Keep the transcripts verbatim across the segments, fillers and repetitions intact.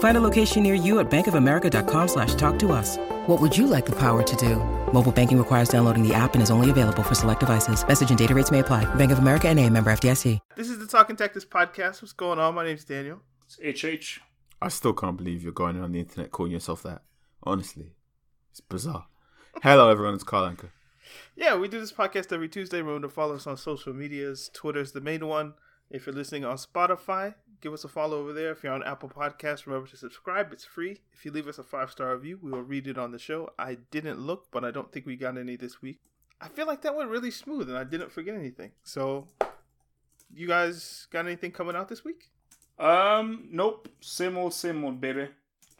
Find a location near you at bankofamerica.com slash talk to us. What would you like the power to do? Mobile banking requires downloading the app and is only available for select devices. Message and data rates may apply. Bank of America N A, member F D I C. This is the Talking Tactics podcast. What's going on? My name's Daniel. It's H H. I still can't believe you're going on the internet calling yourself that. Honestly, it's bizarre. Hello, everyone. It's Carl Anker. Yeah, we do this podcast every Tuesday. Remember to follow us on social medias. Twitter's the main one. If you're listening on Spotify, give us a follow over there. If you're on Apple Podcasts, remember to subscribe. It's free. If you leave us a five-star review, we will read it on the show. I didn't look, but I don't think we got any this week. I feel like that went really smooth, and I didn't forget anything. So, you guys got anything coming out this week? Um, nope. Same old, same old, baby.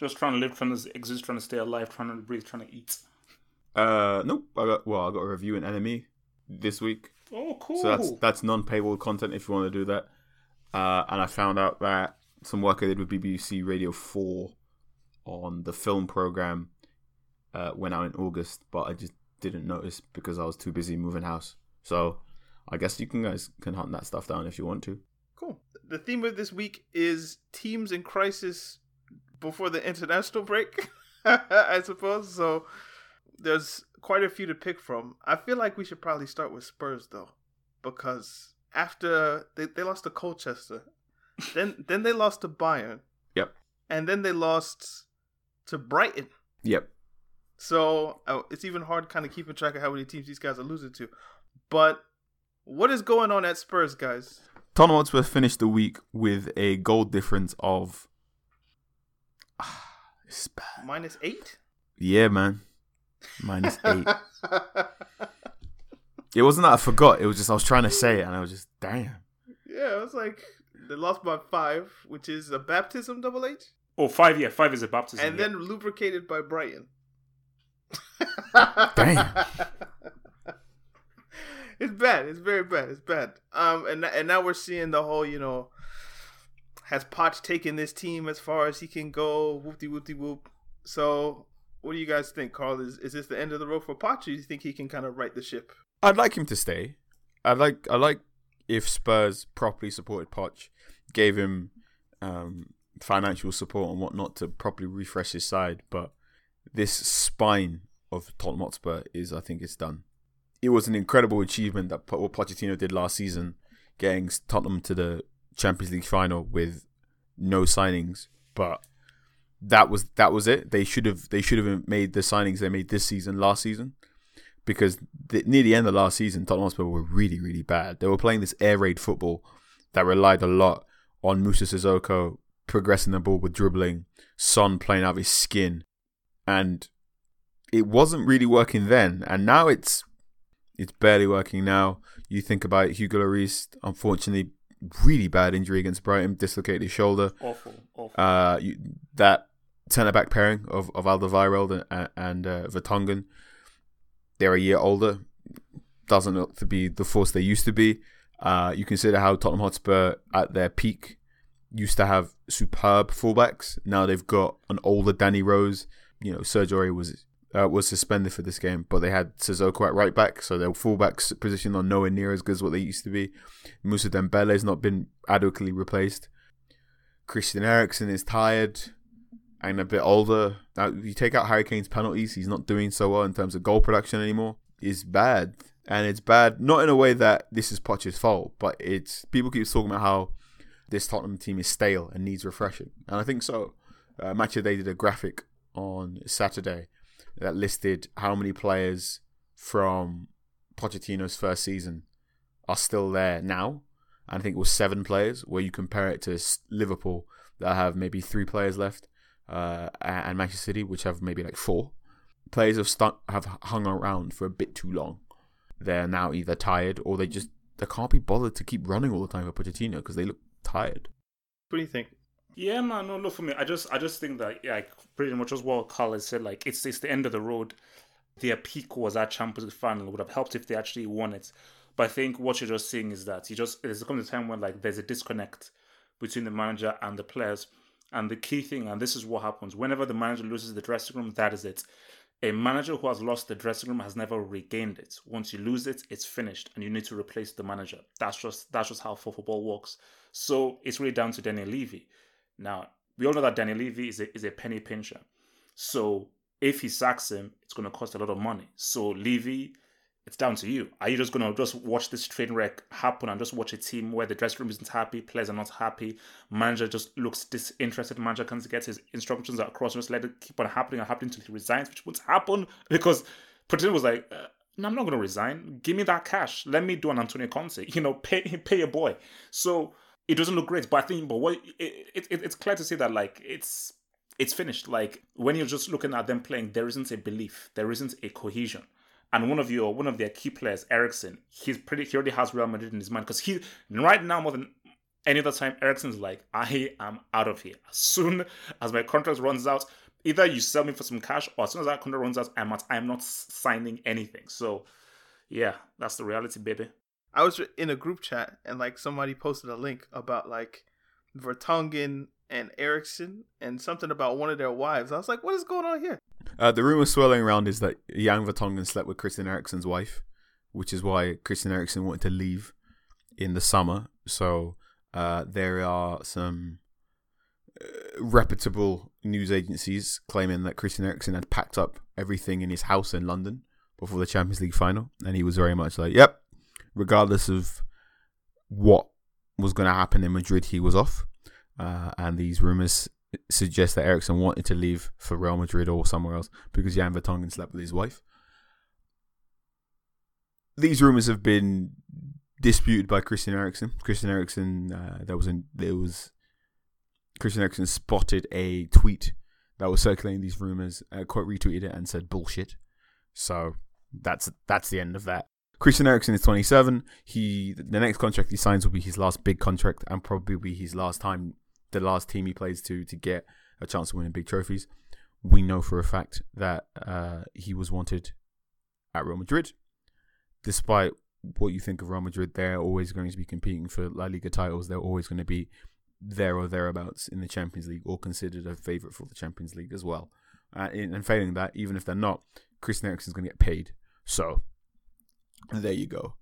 Just trying to live, trying to exist, trying to stay alive, trying to breathe, trying to eat. Uh, nope. I got well. I got a review in N M E this week. Oh, cool. So that's that's non-paywall content if you want to do that. Uh, and I found out that some work I did with B B C Radio four on the film program uh, went out in August, but I just didn't notice because I was too busy moving house. So I guess you can guys can hunt that stuff down if you want to. Cool. The theme of this week is teams in crisis before the international break, I suppose. So there's quite a few to pick from. I feel like we should probably start with Spurs, though, because after they, they lost to Colchester, then then they lost to Bayern. Yep. And then they lost to Brighton. Yep. So oh, it's even hard kind of keeping track of how many teams these guys are losing to. But what is going on at Spurs, guys? Tottenham Hotspur finished the week with a goal difference of ah, it's bad. minus eight? Yeah, man. Minus eight. It wasn't that I forgot. It was just I was trying to say it, and I was just, damn. Yeah, it was like they lost by five, which is a baptism, double H. Oh, five, yeah. Five is a baptism. And yeah. Then lubricated by Brighton. Damn. It's bad. It's very bad. It's bad. Um, and and now we're seeing the whole, you know, has Poch taken this team as far as he can go? Whoop-de-whoop-de-whoop. So what do you guys think, Carl? Is is this the end of the road for Poch, or do you think he can kind of right the ship? I'd like him to stay. I'd like I like if Spurs properly supported Poch, gave him um, financial support and whatnot to properly refresh his side. But this spine of Tottenham Hotspur is, I think, it's done. It was an incredible achievement that po- what Pochettino did last season, getting Tottenham to the Champions League final with no signings, but That was that was it. They should have they should have made the signings they made this season, last season, because the, near the end of last season, Tottenham Hotspur were really really bad. They were playing this air raid football that relied a lot on Musa Sissoko progressing the ball with dribbling, Son playing out of his skin, and it wasn't really working then. And now it's it's barely working now. You think about Hugo Lloris, unfortunately, really bad injury against Brighton, dislocated his shoulder. Awful, awful. Uh, you, that. Centre back pairing of, of Alderweireld and, and uh, Vertonghen. They're a year older. Doesn't look to be the force they used to be. Uh, you consider how Tottenham Hotspur at their peak used to have superb fullbacks. Now they've got an older Danny Rose. You know, Serge Aurier was uh, was suspended for this game, but they had Sissoko at right back, so their fullbacks position are nowhere near as good as what they used to be. Moussa Dembele's not been adequately replaced. Christian Eriksen is tired and a bit older. Now, if you take out Harry Kane's penalties, he's not doing so well in terms of goal production anymore. It's bad. And it's bad, not in a way that this is Poch's fault, but it's people keep talking about how this Tottenham team is stale and needs refreshing. And I think so. Uh, Match of the Day did a graphic on Saturday that listed how many players from Pochettino's first season are still there now. I think it was seven players, where you compare it to Liverpool that have maybe three players left, uh, and Manchester City, which have maybe like four. Players have stu- have hung around for a bit too long. They're now either tired or they just they can't be bothered to keep running all the time for Pochettino because they look tired. What do you think? Yeah, man, no, look, for me, I just I just think that, yeah, like, pretty much just what Carl has said, like, it's, it's the end of the road. Their peak was that Champions League final. It would have helped if they actually won it. But I think what you're just seeing is that you just there's come a time when, like, there's a disconnect between the manager and the players. And the key thing, and this is what happens, whenever the manager loses the dressing room, that is it. A manager who has lost the dressing room has never regained it. Once you lose it, it's finished, and you need to replace the manager. That's just that's just how football works. So it's really down to Daniel Levy. Now, we all know that Daniel Levy is a, is a penny pincher. So if he sacks him, it's going to cost a lot of money. So Levy, it's down to you. Are you just going to just watch this train wreck happen and just watch a team where the dressing room isn't happy, players are not happy, manager just looks disinterested, manager can't get his instructions across, just let it keep on happening and happening until he resigns, which won't happen because Pochettino was like, uh, no, I'm not going to resign. Give me that cash. Let me do an Antonio Conte. You know, pay pay your boy. So it doesn't look great, but I think but what it, it, it it's clear to see that, like, it's it's finished. Like, when you're just looking at them playing, there isn't a belief, there isn't a cohesion. And one of your one of their key players, Eriksen, he's pretty. He already has Real Madrid in his mind because he right now more than any other time, Eriksen's like, I am out of here. As soon as my contract runs out, either you sell me for some cash, or as soon as that contract runs out, I'm out. I am not signing anything. So, yeah, that's the reality, baby. I was in a group chat and, like, somebody posted a link about, like, Vertonghen and Eriksen and something about one of their wives. I was like, what is going on here? Uh, the rumor swirling around is that Jan Vertonghen slept with Christian Eriksen's wife, which is why Christian Eriksen wanted to leave in the summer. So uh, there are some uh, reputable news agencies claiming that Christian Eriksen had packed up everything in his house in London before the Champions League final. And he was very much like, yep, regardless of what was going to happen in Madrid, he was off. Uh, and these rumors suggest that Eriksen wanted to leave for Real Madrid or somewhere else because Jan Vertonghen slept with his wife. These rumors have been disputed by Christian Eriksen. Christian Eriksen, uh, there was a, there was Christian Eriksen spotted a tweet that was circulating these rumors, uh, quote retweeted it and said bullshit. So that's that's the end of that. Christian Eriksen is twenty-seven. He the next contract he signs will be his last big contract and probably be his last time. The last team he plays to to get a chance of winning big trophies. We know for a fact that uh, he was wanted at Real Madrid. Despite what you think of Real Madrid, they're always going to be competing for La Liga titles. They're always going to be there or thereabouts in the Champions League or considered a favourite for the Champions League as well. Uh, and failing that, even if they're not, Christian Eriksen's going to get paid. So, there you go.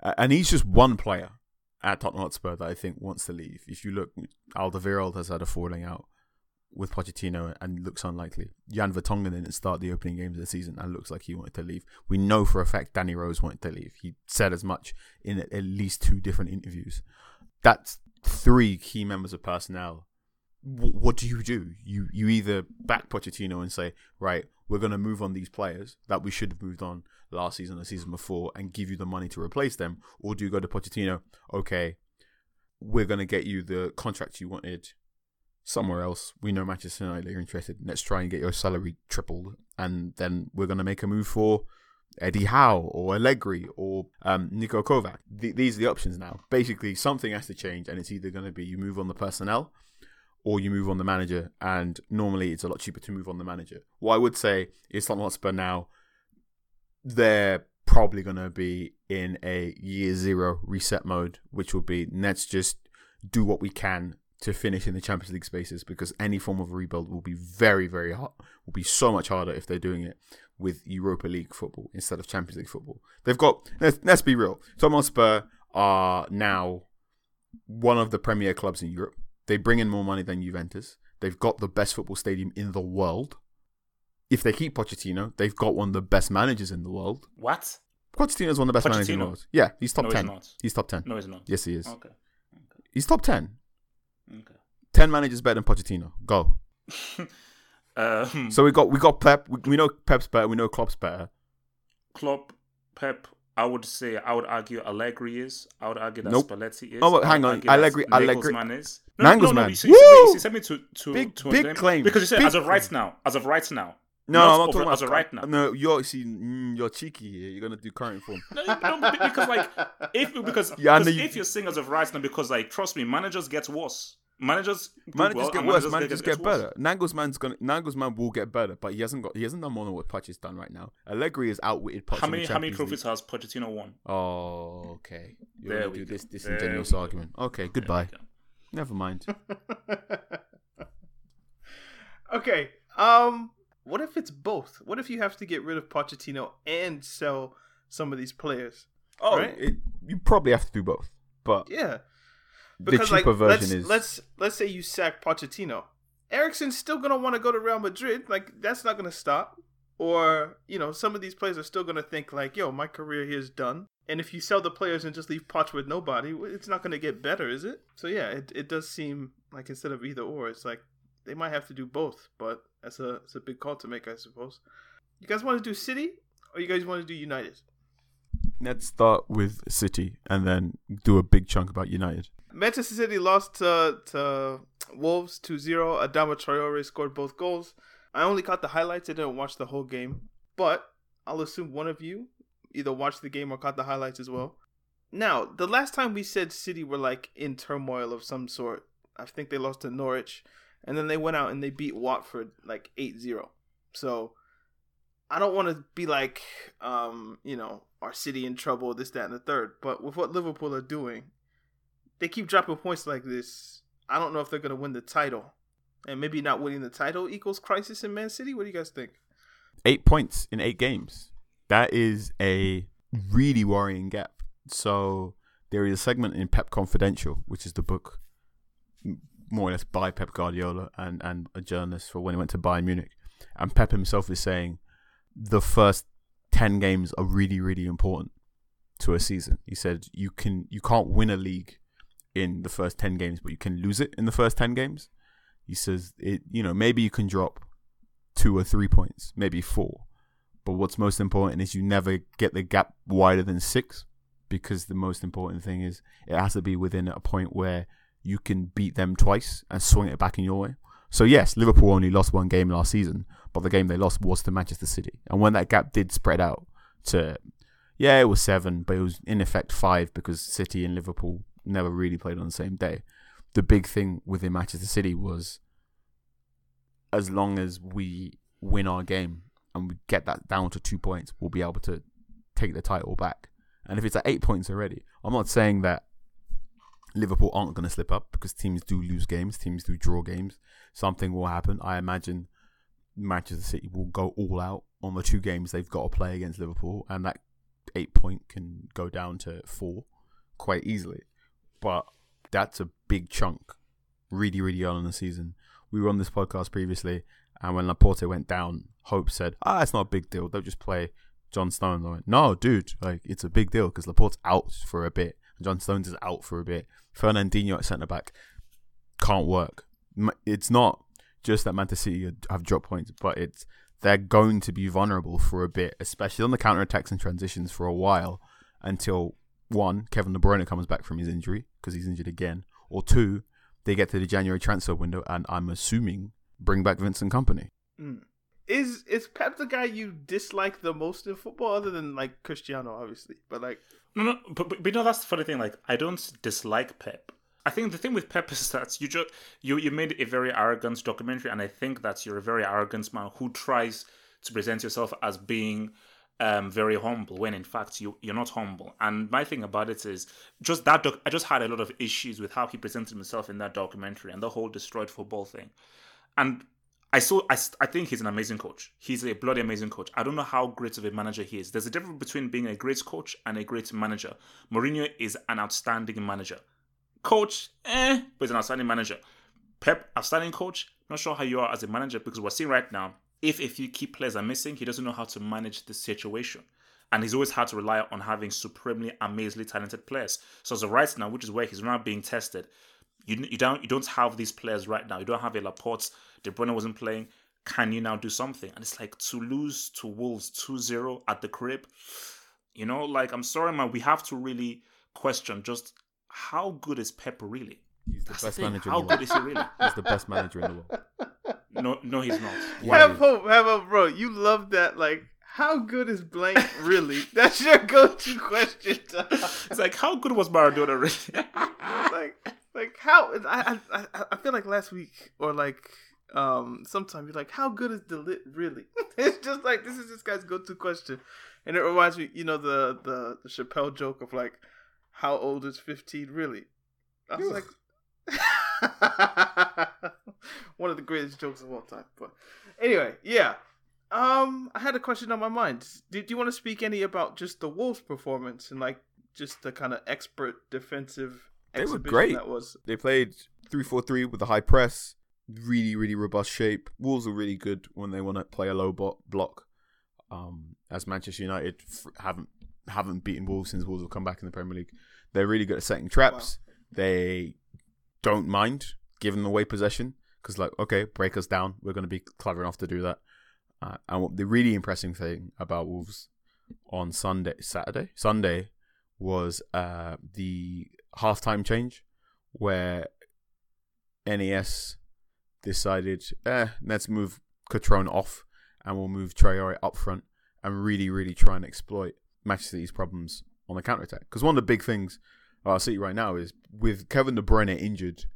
Uh, and he's just one player at Tottenham Hotspur that I think wants to leave. If you look, Alderweireld has had a falling out with Pochettino and looks unlikely. Jan Vertonghen didn't start the opening games of the season and looks like he wanted to leave. We know for a fact Danny Rose wanted to leave. He said as much in at least two different interviews. That's three key members of personnel. W- what do you do? You you either back Pochettino and say, right, we're going to move on these players that we should have moved on last season or season before and give you the money to replace them, or do you go to Pochettino, okay, we're going to get you the contract you wanted somewhere else. We know Manchester United are interested. Let's try and get your salary tripled, and then we're going to make a move for Eddie Howe or Allegri or um, Niko Kovac. Th- these are the options now. Basically, something has to change, and it's either going to be you move on the personnel or you move on the manager, and normally it's a lot cheaper to move on the manager. What I would say is Tottenham Hotspur now, they're probably going to be in a year zero reset mode, which will be, let's just do what we can to finish in the Champions League spaces, because any form of rebuild will be very, very hard. Will be so much harder if they're doing it with Europa League football instead of Champions League football. They've got, let's, let's be real, Tottenham Hotspur are now one of the premier clubs in Europe. They bring in more money than Juventus. They've got the best football stadium in the world. If they keep Pochettino, they've got one of the best managers in the world. What? Pochettino's one of the best Pochettino. managers in the world. Yeah, he's top no, ten. He's, not. he's top ten. No, he's not. Yes, he is. Okay. okay. He's top ten. Okay. ten managers better than Pochettino. Go. um, so we got we got Pep. We, we know Pep's better. We know Klopp's better. Klopp, Pep, I would say, I would argue Allegri is. I would argue that nope. Spalletti is. Oh, well, hang on. Allegri, Allegri. Nagelsmann is. No, Nagelsmann. No, no, you see, you see, me to, to, big, to big claim. Because you said, big as of right claim. now, as of right now. No, not I'm not over, talking about as of right now. No, you're, see, you're cheeky here. You're going to do current form. No, no, because, like, if, because, yeah, because you, if you're saying as of right now, because, like, trust me, managers get worse. Managers, managers well, get worse. Managers, managers get, get, get better. Nagelsmann's gonna. Nagelsmann will get better, but he hasn't got. He hasn't done more than what Pochettino's done right now. Allegri has outwitted Pochettino. How many? How many trophies has Pochettino won? Oh, okay. You're there gonna do go. this disingenuous argument. Okay, goodbye. Go. Never mind. Okay. Um. What if it's both? What if you have to get rid of Pochettino and sell some of these players? Oh, right? it, you probably have to do both. But yeah. Because the cheaper like, version let's, is... let's let's say you sack Pochettino. Eriksen's still going to want to go to Real Madrid. Like, that's not going to stop. Or, you know, some of these players are still going to think, like, yo, my career here is done. And if you sell the players and just leave Poch with nobody, it's not going to get better, is it? So, yeah, it, it does seem like instead of either or, it's like they might have to do both. But that's a, that's a big call to make, I suppose. You guys want to do City or you guys want to do United? Let's start with City and then do a big chunk about United. Manchester City lost to, to Wolves two zero. Adama Traore scored both goals. I only caught the highlights. I didn't watch the whole game. But I'll assume one of you either watched the game or caught the highlights as well. Now, the last time we said City were like in turmoil of some sort, I think they lost to Norwich. And then they went out and they beat Watford like eight zero. So I don't want to be like, um, you know, our City in trouble, this, that, and the third. But with what Liverpool are doing, they keep dropping points like this. I don't know if they're going to win the title. And maybe not winning the title equals crisis in Man City. What do you guys think? Eight points in eight games. That is a really worrying gap. So there is a segment in Pep Confidential, which is the book more or less by Pep Guardiola and, and a journalist for when he went to Bayern Munich. And Pep himself is saying the first ten games are really, really important to a season. He said you can you can't win a league in the first ten games, but you can lose it in the first ten games. He says, it, you know, maybe you can drop two or three points, maybe four. But what's most important is you never get the gap wider than six, because the most important thing is it has to be within a point where you can beat them twice and swing it back in your way. So yes, Liverpool only lost one game last season, but the game they lost was to Manchester City. And when that gap did spread out to, yeah, it was seven, but it was in effect five because City and Liverpool never really played on the same day. The big thing within Manchester City was as long as we win our game and we get that down to two points, we'll be able to take the title back. And if it's at eight points already, I'm not saying that Liverpool aren't going to slip up, because teams do lose games, teams do draw games. Something will happen. I imagine Manchester City will go all out on the two games they've got to play against Liverpool, and that eight point can go down to four quite easily. But that's a big chunk really, really early in the season. We were on this podcast previously, and when Laporte went down, Hope said, ah, it's not a big deal. They'll just play John Stones. I went, no, dude, like it's a big deal because Laporte's out for a bit. John Stones is out for a bit. Fernandinho at centre-back can't work. It's not just that Manchester City have dropped points, but it's they're going to be vulnerable for a bit, especially on the counter-attacks and transitions for a while until... one, Kevin De Bruyne comes back from his injury because he's injured again. Or two, they get to the January transfer window and I'm assuming bring back Vincent Kompany. Mm. Is is Pep the guy you dislike the most in football other than like Cristiano, obviously? But like no, no, but, but, but no, that's the funny thing. Like I don't dislike Pep. I think the thing with Pep is that you just you you made a very arrogant documentary, and I think that you're a very arrogant man who tries to present yourself as being. Um, very humble when in fact you, you're not humble. And my thing about it is just that doc- I just had a lot of issues with how he presented himself in that documentary and the whole destroyed football thing. And I saw I, I think he's an amazing coach. He's a bloody amazing coach. I don't know how great of a manager he is. There's a difference between being a great coach and a great manager. Mourinho is an outstanding manager. Coach, eh, but he's an outstanding manager. Pep, outstanding coach. Not sure how you are as a manager, because we're seeing right now, If a few key players are missing, he doesn't know how to manage the situation. And he's always had to rely on having supremely, amazingly talented players. So as of right now, which is where he's now being tested, you, you, don't, you don't have these players right now. You don't have a Laporte. De Bruyne wasn't playing. Can you now do something? And it's like to lose to Wolves two zero at the crib. You know, like, I'm sorry, man, we have to really question just how good is Pep really? He's the That's best the manager How in the world. Good is he really? He's the best manager in the world. No, no, he's not. Why have is? hope, have hope, bro. You love that, like, how good is blank really? That's your go-to question. It's like, how good was Maradona really? like, like how? I, I, I feel like last week or like um, sometime you're like, how good is Delit really? It's just like, this is this guy's go-to question, and it reminds me, you know, the the, the Chappelle joke of like, how old is fifteen really? I was Ooh. like, one of the greatest jokes of all time. But anyway, yeah. Um, I had a question on my mind. Did you want to speak any about just the Wolves' performance and like just the kind of expert defensive? They were great. That was they played three four three with a high press, really really robust shape. Wolves are really good when they want to play a low block. Um, as Manchester United f- haven't haven't beaten Wolves since Wolves have come back in the Premier League. They're really good at setting traps. Wow. They don't mind giving away possession because like, okay, break us down. We're going to be clever enough to do that. Uh, and what the really impressive thing about Wolves on Sunday, Saturday, Sunday was uh, the halftime change where N E S decided, eh, let's move Catrone off and we'll move Traore up front and really, really try and exploit Manchester City's problems on the counter attack. Because one of the big things about City right now is with Kevin De Bruyne injured,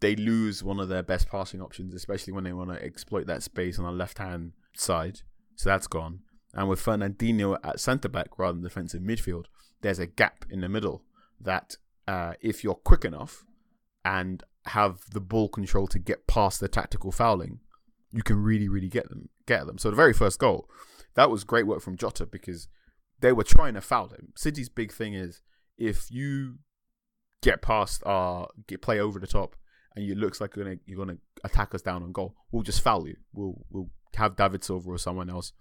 they lose one of their best passing options, especially when they want to exploit that space on the left hand side. So that's gone. And with Fernandinho at centre back rather than defensive midfield, there's a gap in the middle that uh, if you're quick enough and have the ball control to get past the tactical fouling, you can really, really get them. Get them. So the very first goal, that was great work from Jota because they were trying to foul him. City's big thing is if you get past our get play over the top and it looks like you're gonna you're gonna attack us down on goal, we'll just foul you. We'll we'll have David Silva or someone else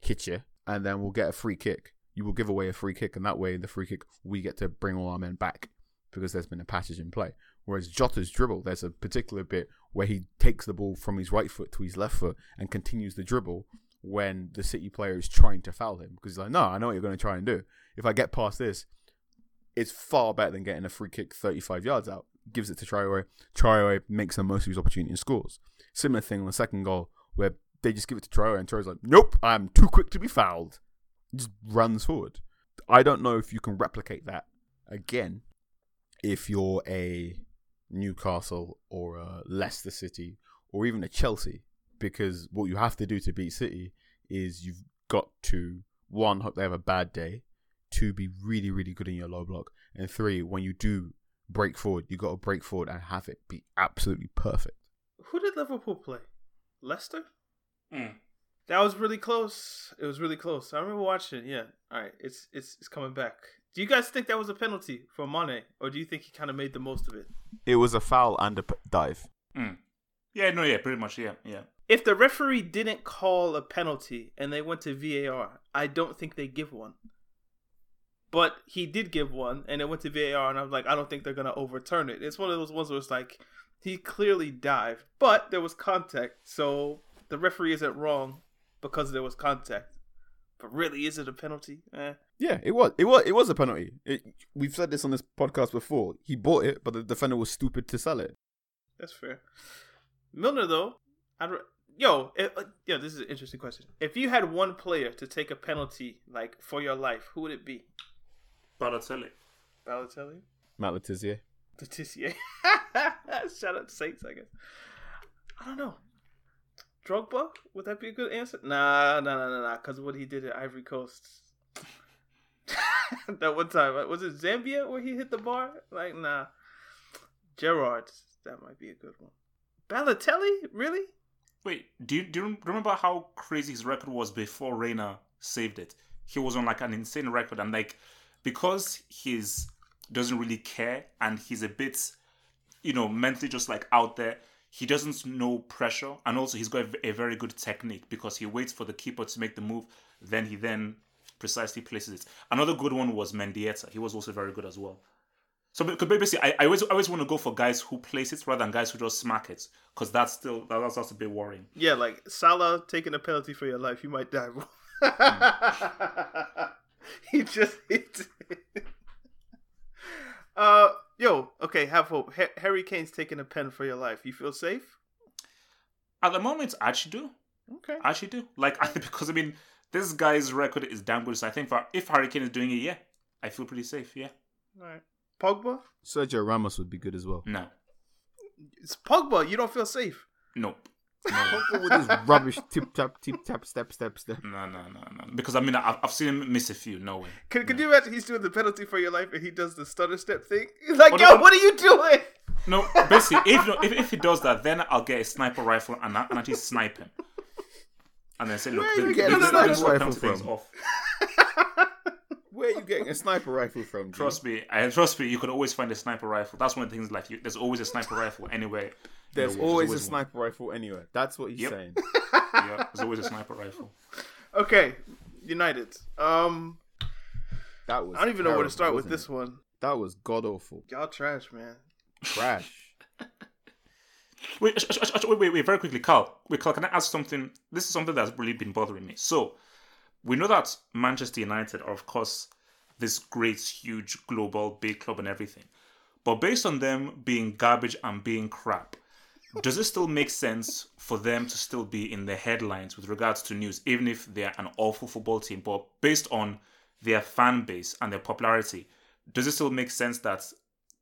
hit you, and then we'll get a free kick. You will give away a free kick, and that way, in the free kick, we get to bring all our men back because there's been a passage in play. Whereas Jota's dribble, there's a particular bit where he takes the ball from his right foot to his left foot and continues the dribble when the City player is trying to foul him because he's like, no, I know what you're going to try and do. If I get past this, it's far better than getting a free kick thirty-five yards out. Gives it to Traore. Traore makes the most of his opportunity and scores. Similar thing on the second goal where they just give it to Traore and Traore's like, nope, I'm too quick to be fouled. Just runs forward. I don't know if you can replicate that again if you're a Newcastle or a Leicester City or even a Chelsea, because what you have to do to beat City is you've got to, one, hope they have a bad day, two, be really, really good in your low block, and three, when you do break forward, you got to break forward and have it be absolutely perfect. Who did Liverpool play? Leicester? Mm. That was really close. It was really close. I remember watching it. Yeah. All right. It's it's it's coming back. Do you guys think that was a penalty for Mane, or do you think he kind of made the most of it? It was a foul and a p- dive. Mm. Yeah. No. Yeah. Pretty much. Yeah. Yeah. If the referee didn't call a penalty and they went to V A R, I don't think they give one. But he did give one, and it went to V A R, and I'm like, I don't think they're gonna overturn it. It's one of those ones where it's like he clearly dived, but there was contact, so the referee isn't wrong because there was contact. But really, is it a penalty? Eh. Yeah, it was. It was. It was a penalty. It, we've said this on this podcast before. He bought it, but the defender was stupid to sell it. That's fair. Milner, though, I'd re- yo, it, uh, yo, this is an interesting question. If you had one player to take a penalty, like for your life, who would it be? Balotelli. Balotelli. Matt Letizia. Letizia. Shout out to Saints, I guess. I don't know. Drogba? Would that be a good answer? Nah, nah, nah, nah, nah. Because what he did at Ivory Coast. That one time. Was it Zambia where he hit the bar? Like, nah. Gerrard. That might be a good one. Balotelli? Really? Wait, do you, do you remember how crazy his record was before Reina saved it? He was on like an insane record. And like, because he's doesn't really care and he's a bit, you know, mentally just like out there, he doesn't know pressure, and also he's got a very good technique because he waits for the keeper to make the move, then he then precisely places it. Another good one was Mendieta. He was also very good as well. So basically, I, I always I always want to go for guys who place it rather than guys who just smack it, because that's still that, that's, that's a bit worrying. Yeah, like Salah taking a penalty for your life, you might die. mm. He just hits it. Uh, yo, okay, have hope. H- Harry Kane's taking a pen for your life. You feel safe? At the moment, I actually do. Okay. I actually do. Like, I, because, I mean, this guy's record is damn good. So I think for, if Harry Kane is doing it, yeah, I feel pretty safe, yeah. All right. Pogba? Sergio Ramos would be good as well. No. It's Pogba. You don't feel safe? Nope. No. Pogba with his rubbish tip-tap, tip-tap, step-step-step. No, no, no, no. Because, I mean, I've, I've seen him miss a few. No way. Can, no. Can you imagine he's doing the penalty for your life and he does the stutter step thing? He's like, oh, yo, no, what are you doing? No, basically, if, if if he does that, then I'll get a sniper rifle and, I, and actually snipe him. And then say, look, where are you getting a sniper rifle from? Where are you getting a sniper rifle from? Trust me, I, trust me, you could always find a sniper rifle. That's one of the things, like, you, there's always a sniper rifle anywhere. There's, you know, always, there's always a sniper one. Rifle anywhere. That's what he's yep. saying. Yeah, there's always a sniper rifle. Okay, United. Um, that was I don't even terrible, know where to start with this it? One. That was god-awful. Y'all trash, man. Trash. wait, sh- sh- sh- wait, wait, wait, very quickly, Carl. Wait, Carl, can I ask something? This is something that's really been bothering me. So, we know that Manchester United are, of course, this great, huge, global, big club and everything. But based on them being garbage and being crap, does it still make sense for them to still be in the headlines with regards to news, even if they're an awful football team? But based on their fan base and their popularity, does it still make sense that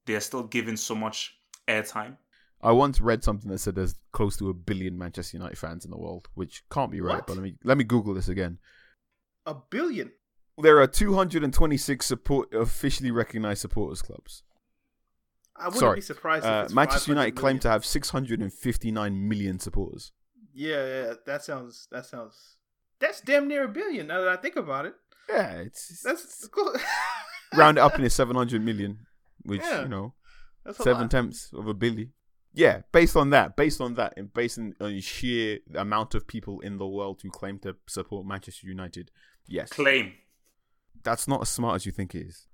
they're still given so much airtime? I once read something that said there's close to a billion Manchester United fans in the world, which can't be right, what? But let me let me Google this again. A billion? There are two hundred twenty-six support, officially recognized supporters clubs. I wouldn't Sorry. be surprised uh, if it's Manchester United claimed to have six hundred fifty-nine million supporters. Yeah, yeah, that sounds, that sounds, that's damn near a billion now that I think about it. Yeah, it's, that's it's cool. Round it up into seven hundred million, which, yeah, you know, seven tenths of a billion. Yeah, based on that, based on that, and based on the sheer amount of people in the world who claim to support Manchester United, yes. Claim. That's not as smart as you think it is.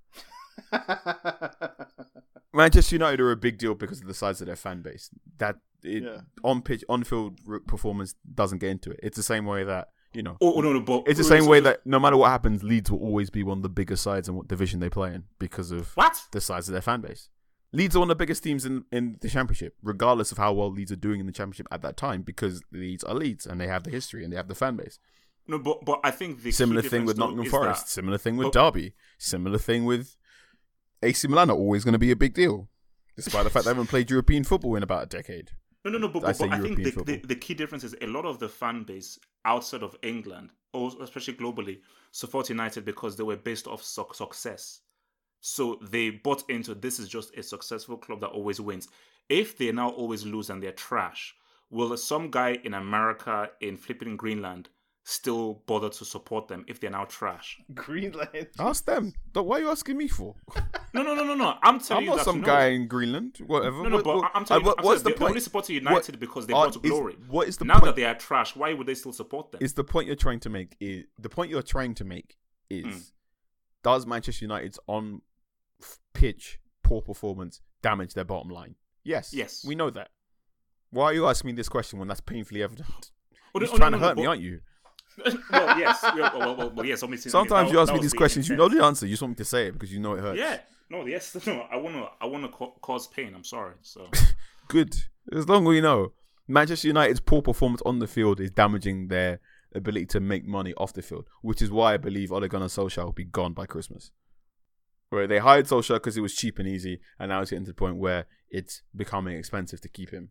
Manchester United are a big deal because of the size of their fan base. That it, yeah. on pitch, on field performance doesn't get into it. It's the same way that, you know. Oh, no, no, but it's the same way that no matter what happens, Leeds will always be one of the bigger sides in what division they play in because of what? the size of their fan base. Leeds are one of the biggest teams in, in the Championship, regardless of how well Leeds are doing in the Championship at that time, because Leeds are Leeds and they have the history and they have the fan base. No, but but I think the similar thing with Nottingham Forest, that, similar thing with but, Derby, similar thing with A C Milan are always going to be a big deal, despite the fact they haven't played European football in about a decade. No, no, no, but I, but, but I think the, the, the key difference is a lot of the fan base outside of England, especially globally, support United because they were based off su- success. So they bought into this is just a successful club that always wins. If they now always lose and they're trash, will some guy in America, in flipping Greenland, still bother to support them if they're now trash? Greenland. Ask them. What are you asking me for? No, no, no, no, no. I'm telling I'm you, I'm not some no. guy in Greenland. Whatever. No, no, but I'm telling you, what's the point? They only support United what, because they brought to glory. What is the now point? That they are trash? Why would they still support them? Is the point you're trying to make? Is the point you're trying to make is mm. does Manchester United's on pitch poor performance damage their bottom line? Yes. Yes. We know that. Why are you asking me this question when that's painfully evident? Well, you're no, trying no, no, to hurt no, me, but, aren't you? well, yes. Well, well, well, well, yes. Obviously, sometimes that, you ask me these questions, intense. You know the answer. You just want me to say it because you know it hurts. Yeah. No. Yes. No. I want to. I want to co- cause pain. I'm sorry. So good. As long as we know Manchester United's poor performance on the field is damaging their ability to make money off the field, which is why I believe Ole Gunnar Solskjaer will be gone by Christmas. Where they hired Solskjaer because it was cheap and easy, and now it's getting to the point where it's becoming expensive to keep him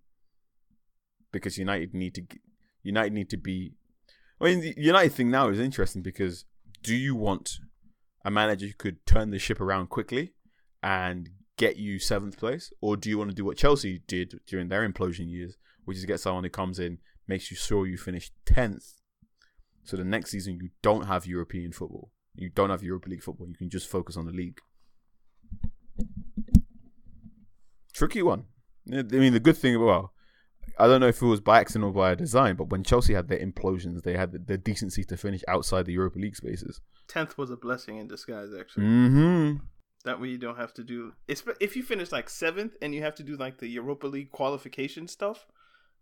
because United need to. United need to be. I mean, the United thing now is interesting because do you want a manager who could turn the ship around quickly and get you seventh place? Or do you want to do what Chelsea did during their implosion years, which is get someone who comes in, makes you sure you finish tenth. So the next season, you don't have European football. You don't have Europa League football. You can just focus on the league. Tricky one. I mean, the good thing about... Well, I don't know if it was by accident or by design, but when Chelsea had their implosions, they had the, the decency to finish outside the Europa League spaces. tenth was a blessing in disguise, actually. Mm-hmm. That way you don't have to do... If you finish, like, seventh and you have to do, like, the Europa League qualification stuff,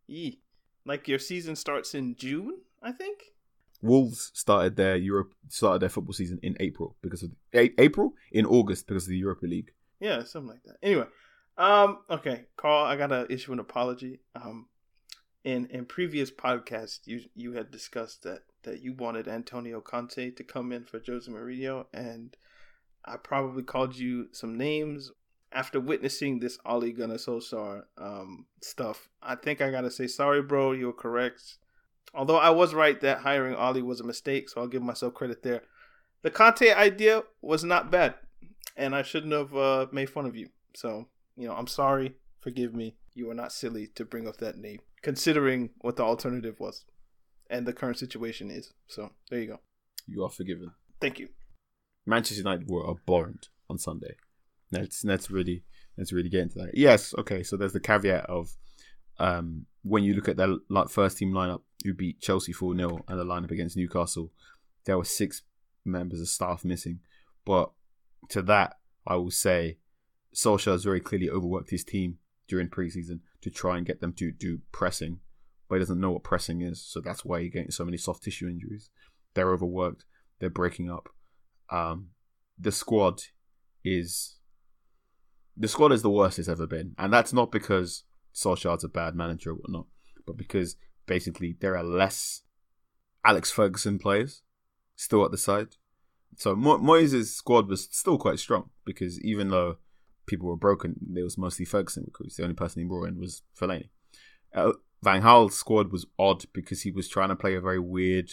ee. like, your season starts in June, I think? Wolves started their Europe started their football season in April because of a- April in August because of the Europa League. Yeah, something like that. Anyway, um, okay, Carl, I gotta issue an apology. Um, in in previous podcasts, you you had discussed that that you wanted Antonio Conte to come in for Jose Mourinho, and I probably called you some names. After witnessing this Ole Gunnar Solskjaer um, stuff, I think I gotta say sorry, bro. You were correct. Although I was right that hiring Ole was a mistake, so I'll give myself credit there. The Conte idea was not bad, and I shouldn't have uh, made fun of you. So, you know, I'm sorry. Forgive me. You are not silly to bring up that name, considering what the alternative was and the current situation is. So, there you go. You are forgiven. Thank you. Manchester United were abhorrent on Sunday. Let's let's really let's really get into that. Yes, okay. So there's the caveat of um, when you look at their like first team lineup, who beat Chelsea four nil, and the lineup against Newcastle, there were six members of staff missing. But to that, I will say, Solskjaer has very clearly overworked his team during preseason to try and get them to do pressing, but he doesn't know what pressing is, so that's why you're getting so many soft tissue injuries. They're overworked. They're breaking up. Um, the squad is. The squad is the worst it's ever been. And that's not because Solskjaer's a bad manager or whatnot, but because basically there are less Alex Ferguson players still at the side. So Mo- Moyes' squad was still quite strong because even though people were broken, there was mostly Ferguson recruits. The only person he brought in was Fellaini. Uh, Van Gaal's squad was odd because he was trying to play a very weird,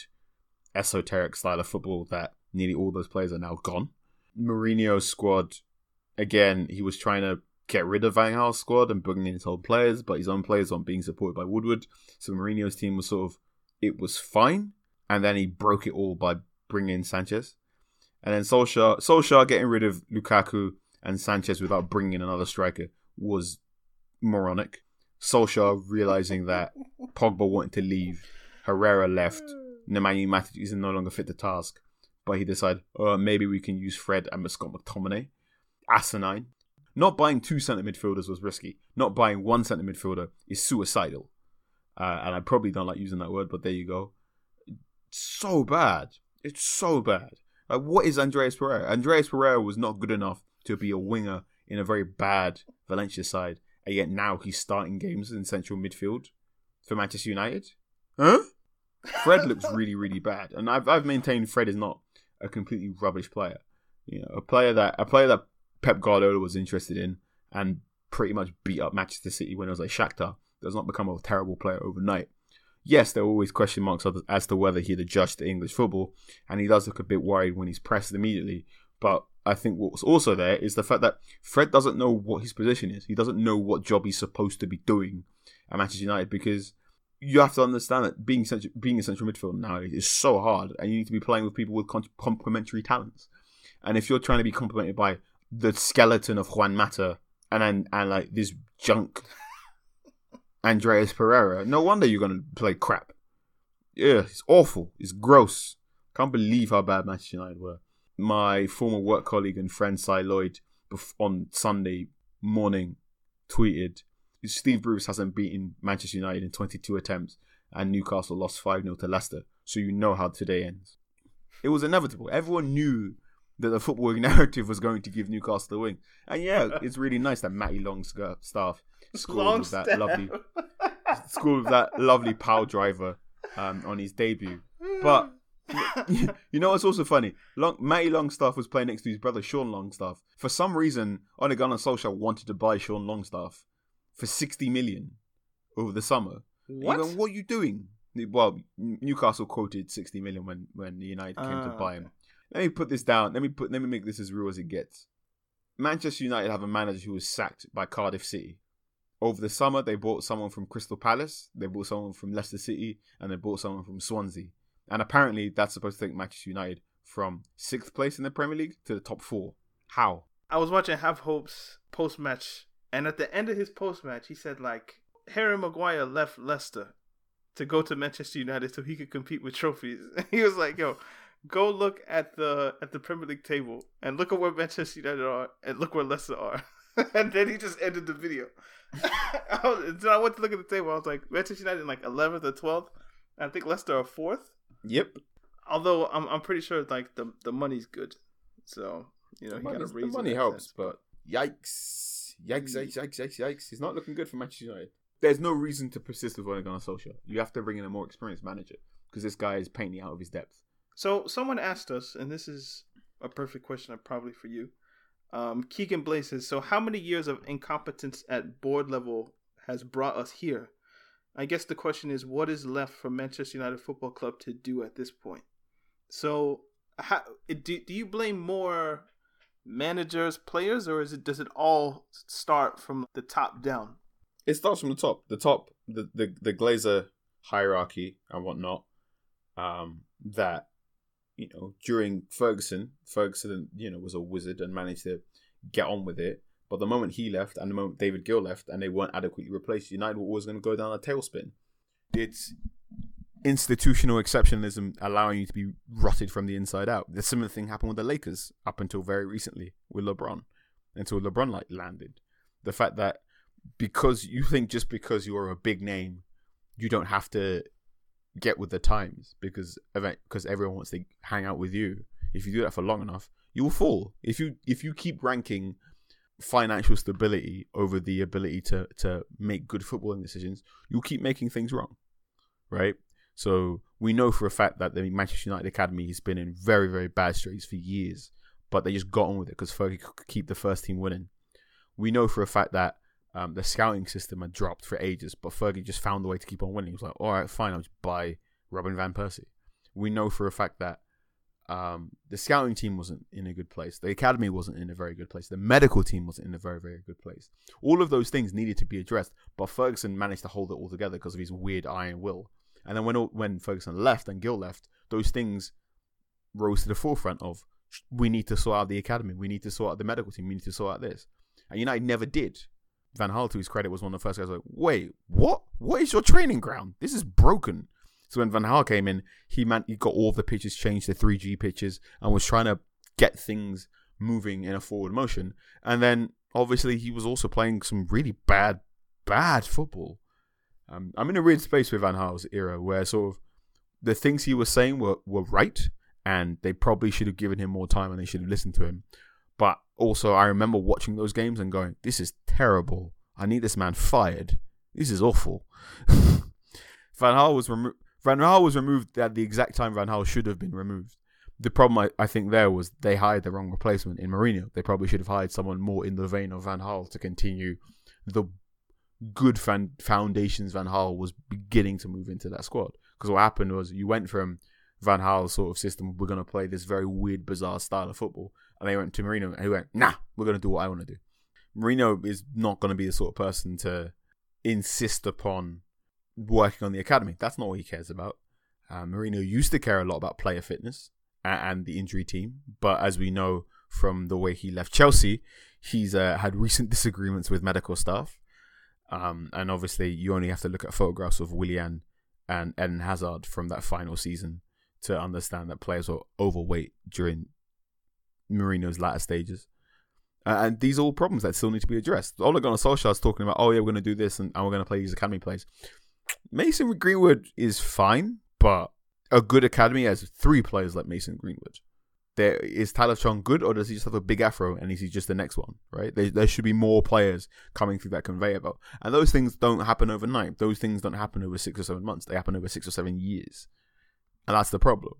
esoteric style of football that nearly all those players are now gone. Mourinho's squad... Again, he was trying to get rid of Van Gaal's squad and bringing in his old players, but his own players aren't being supported by Woodward. So Mourinho's team was sort of, it was fine. And then he broke it all by bringing in Sanchez. And then Solskjaer, Solskjaer getting rid of Lukaku and Sanchez without bringing in another striker was moronic. Solskjaer realizing that Pogba wanted to leave, Herrera left, Nemanja Matic is no longer fit to task. But he decided, oh, maybe we can use Fred and Scott McTominay. Asinine. Not buying two centre midfielders was risky. Not buying one centre midfielder is suicidal. Uh, and I probably don't like using that word, but there you go. It's so bad. It's so bad. Like, what is Andreas Pereira? Andreas Pereira was not good enough to be a winger in a very bad Valencia side, and yet now he's starting games in central midfield for Manchester United. Huh? Fred looks really, really bad. And I've I've maintained Fred is not a completely rubbish player. You know, a player that a player that Pep Guardiola was interested in and pretty much beat up Manchester City when it was like Shakhtar does not become a terrible player overnight. Yes, there are always question marks as to whether he'd adjust to English football, and he does look a bit worried when he's pressed immediately. But I think what's also there is the fact that Fred doesn't know what his position is. He doesn't know what job he's supposed to be doing at Manchester United, because you have to understand that being central, being a central midfielder now is so hard, and you need to be playing with people with complementary talents. And if you're trying to be complemented by the skeleton of Juan Mata and, and and like this junk Andreas Pereira, no wonder you're gonna play crap. Yeah, it's awful. It's gross. Can't believe how bad Manchester United were. My former work colleague and friend Cy Lloyd on Sunday morning tweeted, "Steve Bruce hasn't beaten Manchester United in twenty-two attempts, and Newcastle lost five nil to Leicester. So you know how today ends." It was inevitable. Everyone knew that the football narrative was going to give Newcastle the win. And yeah, it's really nice that Matty Longstaff scored Long with that staff. lovely scored with that lovely power driver um, on his debut. But you know what's also funny? Long, Matty Longstaff was playing next to his brother Sean Longstaff. For some reason, Ole Gunnar Solskjaer wanted to buy Sean Longstaff for sixty million over the summer. What? Going, what are you doing? Well, Newcastle quoted sixty million when when United came uh, to buy him. Okay. Let me put this down. Let me put. Let me make this as real as it gets. Manchester United have a manager who was sacked by Cardiff City. Over the summer, they bought someone from Crystal Palace, they bought someone from Leicester City, and they bought someone from Swansea. And apparently, that's supposed to take Manchester United from sixth place in the Premier League to the top four. How? I was watching Have Hope's post-match, and at the end of his post-match, he said, like, Harry Maguire left Leicester to go to Manchester United so he could compete with trophies. He was like, yo... Go look at the at the Premier League table and look at where Manchester United are and look where Leicester are. And then he just ended the video. I, was, so I went to look at the table. I was like, Manchester United in like eleventh or twelfth. I think Leicester are fourth. Yep. although I'm I'm pretty sure like the, the money's good, so you know the he got to raise. The money helps, sense. But yikes, yikes, yikes, yikes, yikes, yikes! It's not looking good for Manchester United. There's no reason to persist with Ole Gunnar Solskjaer. You have to bring in a more experienced manager because this guy is painting out of his depth. So someone asked us, and this is a perfect question, probably for you. Um, Keegan Blaise says, so how many years of incompetence at board level has brought us here? I guess the question is, what is left for Manchester United Football Club to do at this point? So how, do, do you blame more managers, players, or is it does it all start from the top down? It starts from the top. The top, the, the, the Glazer hierarchy and whatnot, um, that... You know, during Ferguson, Ferguson, you know, was a wizard and managed to get on with it. But the moment he left and the moment David Gill left and they weren't adequately replaced, United were always going to go down a tailspin. It's institutional exceptionalism allowing you to be rotted from the inside out. The similar thing happened with the Lakers up until very recently with LeBron, until LeBron like landed. The fact that because you think just because you're a big name, you don't have to get with the times because event because everyone wants to hang out with you. If you do that for long enough, you will fall. If you if you keep ranking financial stability over the ability to to make good footballing decisions, you'll keep making things wrong, right? So we know for a fact that the Manchester United academy has been in very very bad straits for years, but they just got on with it because Fergie could keep the first team winning. We know for a fact that Um, the scouting system had dropped for ages, but Fergie just found a way to keep on winning. He was like, all right, fine, I'll just buy Robin Van Persie. We know for a fact that um, the scouting team wasn't in a good place. The academy wasn't in a very good place. The medical team wasn't in a very, very good place. All of those things needed to be addressed, but Ferguson managed to hold it all together because of his weird iron will. And then when when Ferguson left and Gill left, those things rose to the forefront of, we need to sort out the academy. We need to sort out the medical team. We need to sort out this. And United never did. Van Gaal, to his credit, was one of the first guys like, wait, what? What is your training ground? This is broken. So when Van Gaal came in, he man- he got all of the pitches changed to three G pitches and was trying to get things moving in a forward motion. And then, obviously, he was also playing some really bad, bad football. Um, I'm in a weird space with Van Gaal's era where sort of the things he was saying were, were right and they probably should have given him more time and they should have listened to him. But also, I remember watching those games and going, this is terrible. I need this man fired. This is awful. Van Gaal was remo- Van Gaal was removed at the exact time Van Gaal should have been removed. The problem, I, I think, there was they hired the wrong replacement in Mourinho. They probably should have hired someone more in the vein of Van Gaal to continue the good fan- foundations Van Gaal was beginning to move into that squad. Because what happened was you went from Van Gaal's sort of system, we're going to play this very weird, bizarre style of football. And they went to Mourinho and he went, nah, we're going to do what I want to do. Mourinho is not going to be the sort of person to insist upon working on the academy. That's not what he cares about. Uh, Mourinho used to care a lot about player fitness and, and the injury team. But as we know from the way he left Chelsea, he's uh, had recent disagreements with medical staff. Um, and obviously, you only have to look at photographs of Willian and Eden Hazard from that final season to understand that players were overweight during Mourinho's latter stages. Uh, and these are all problems that still need to be addressed. Ole Gunnar Solskjaer is talking about, oh yeah, we're going to do this and, and we're going to play these academy plays. Mason Greenwood is fine, but a good academy has three players like Mason Greenwood. There, is Taylor Chong good or does he just have a big afro and is he just the next one, right? There, there should be more players coming through that conveyor belt. And those things don't happen overnight. Those things don't happen over six or seven months. They happen over six or seven years. And that's the problem.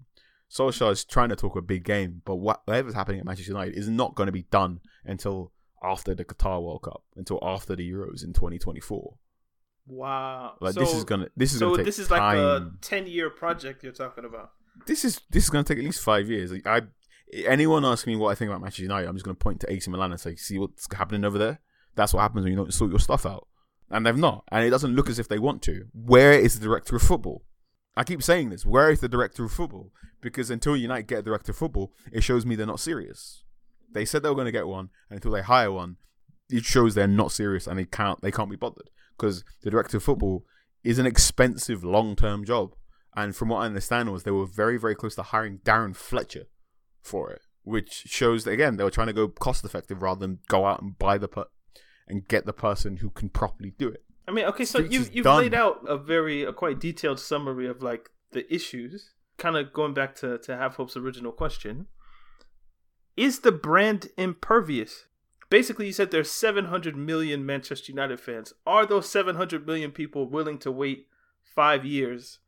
Solskjaer is trying to talk a big game, but whatever's happening at Manchester United is not going to be done until after the Qatar World Cup, until after the Euros in twenty twenty-four. Wow! Like so, this is gonna, this is so gonna take this is like time. A ten-year project you're talking about. This is this is gonna take at least five years. Like, I, anyone asking me what I think about Manchester United, I'm just gonna point to A C Milan and say, "See what's happening over there? That's what happens when you don't sort your stuff out." And they've not, and it doesn't look as if they want to. Where is the director of football? I keep saying this. Where is the director of football? Because until United get a director of football, it shows me they're not serious. They said they were going to get one, and until they hire one, it shows they're not serious and they can't they can't be bothered. Because the director of football is an expensive, long-term job. And from what I understand was they were very, very close to hiring Darren Fletcher for it, which shows that, again, they were trying to go cost-effective rather than go out and buy the per- and get the person who can properly do it. I mean, okay, so you, you've done. laid out a very, a quite detailed summary of, like, the issues. kind of going back to, to Have Hope's original question, is the brand impervious? Basically, you said there's seven hundred million Manchester United fans. Are those seven hundred million people willing to wait five years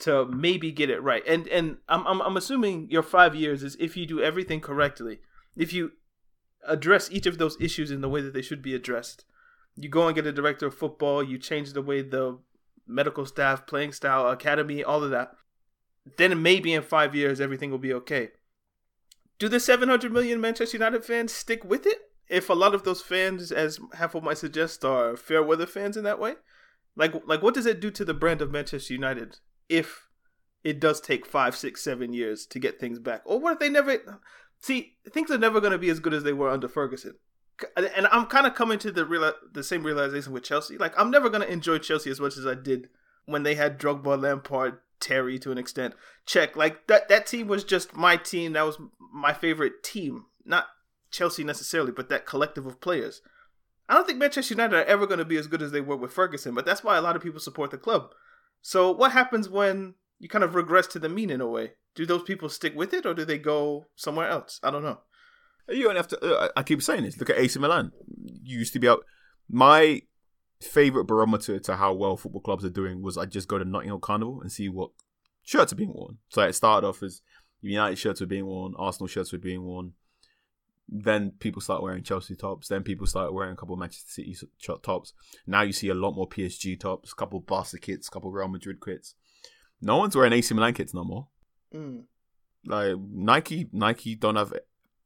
to maybe get it right? And and I'm I'm, I'm assuming your five years is if you do everything correctly. If you address each of those issues in the way that they should be addressed. You go and get a director of football. You change the way the medical staff, playing style, academy, all of that. Then maybe in five years, everything will be okay. Do the seven hundred million Manchester United fans stick with it? If a lot of those fans, as half of might suggest, are fair weather fans in that way? Like, like what does it do to the brand of Manchester United if it does take five, six, seven years to get things back? Or what if they never... See, things are never going to be as good as they were under Ferguson. And I'm kind of coming to the real, the same realization with Chelsea. Like, I'm never going to enjoy Chelsea as much as I did when they had Drogba, Lampard, Terry to an extent. Czech. Like, that, that team was just my team. That was my favorite team. Not Chelsea necessarily, but that collective of players. I don't think Manchester United are ever going to be as good as they were with Ferguson, but that's why a lot of people support the club. So what happens when you kind of regress to the mean in a way? Do those people stick with it, or do they go somewhere else? I don't know. You don't have to. I keep saying this. Look at A C Milan. You used to be out. My favourite barometer to how well football clubs are doing was I'd just go to Notting Hill Carnival and see what shirts are being worn. So it started off as United shirts were being worn, Arsenal shirts were being worn. Then people start wearing Chelsea tops. Then people start wearing a couple of Manchester City tops. Now you see a lot more P S G tops, a couple of Barca kits, a couple of Real Madrid kits. No one's wearing A C Milan kits no more. Mm. Like Nike, Nike don't have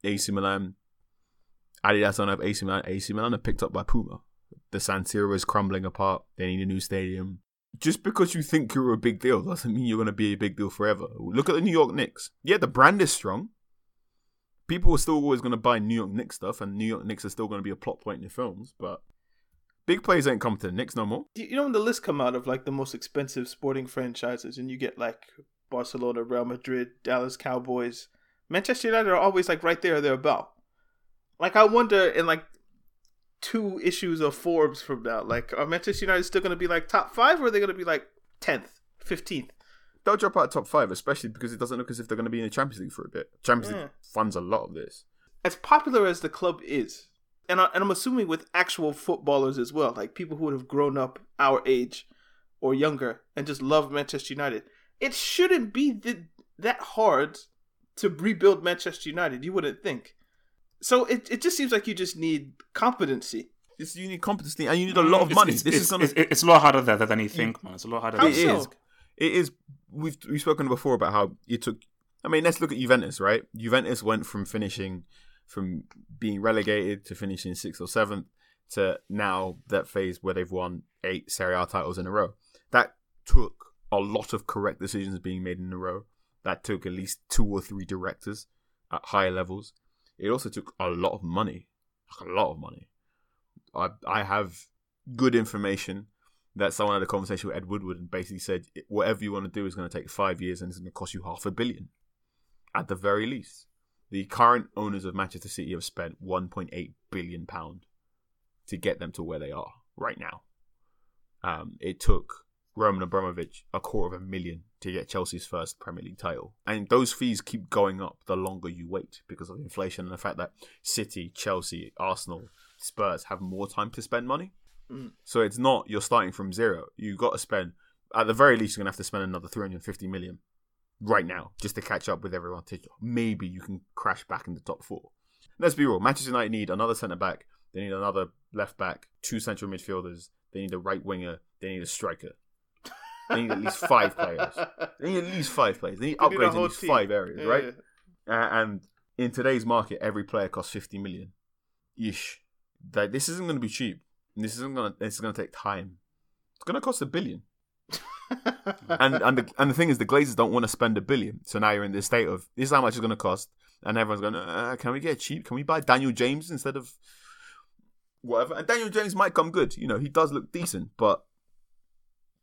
A C Milan, Adidas don't have A C Milan. A C Milan are picked up by Puma. The San Siro is crumbling apart. They need a new stadium. Just because you think you're a big deal doesn't mean you're going to be a big deal forever. Look at the New York Knicks. Yeah, the brand is strong. People are still always going to buy New York Knicks stuff, and New York Knicks are still going to be a plot point in your films, but big players ain't come to the Knicks no more. You know when the list come out of like the most expensive sporting franchises and you get like Barcelona, Real Madrid, Dallas Cowboys, Manchester United are always like right there or thereabout. Like I wonder in like two issues of Forbes from now, like are Manchester United still going to be like top five or are they going to be like tenth, fifteenth? They'll drop out of top five, especially because it doesn't look as if they're going to be in the Champions League for a bit. Champions yeah. League funds a lot of this. As popular as the club is, and, I, and I'm assuming with actual footballers as well, like people who would have grown up our age or younger and just love Manchester United, it shouldn't be the, that hard to rebuild Manchester United. You wouldn't think. So it it just seems like you just need competency. It's, you need competency and you need a lot of it's, money. It's, this it's, is gonna... it's, it's a lot harder than, than you think, man. It's a lot harder. How than so? It is. It is. We've we've spoken before about how it took. I mean, let's look at Juventus, right? Juventus went from finishing, from being relegated to finishing sixth or seventh, to now that phase where they've won eight Serie A titles in a row. That took a lot of correct decisions being made in a row. That took at least two or three directors at higher levels. It also took a lot of money, like a lot of money. I I have good information that someone had a conversation with Ed Woodward and basically said, whatever you want to do is going to take five years and it's going to cost you half a billion, at the very least. The current owners of Manchester City have spent one point eight billion pounds to get them to where they are right now. Um, it took Roman Abramovich a quarter of a million to get Chelsea's first Premier League title. And those fees keep going up the longer you wait because of inflation and the fact that City, Chelsea, Arsenal, Spurs have more time to spend money. Mm. So it's not you're starting from zero. You've got to spend, at the very least, you're going to have to spend another three hundred fifty million right now just to catch up with everyone. Maybe you can crash back in the top four. Let's be real. Manchester United need another centre-back. They need another left-back, two central midfielders. They need a right winger. They need a striker. They need at least five players. They need at least five players. They need they upgrades need in these team. Five areas, yeah, right? Yeah. Uh, and in today's market, every player costs fifty million ish. Like, this isn't going to be cheap. This isn't going. This is going to take time. It's going to cost a billion. and and the, and the thing is, the Glazers don't want to spend a billion. So now you're in this state of this is how much it's going to cost, and everyone's going, uh, can we get cheap? Can we buy Daniel James instead of whatever? And Daniel James might come good. You know, he does look decent, but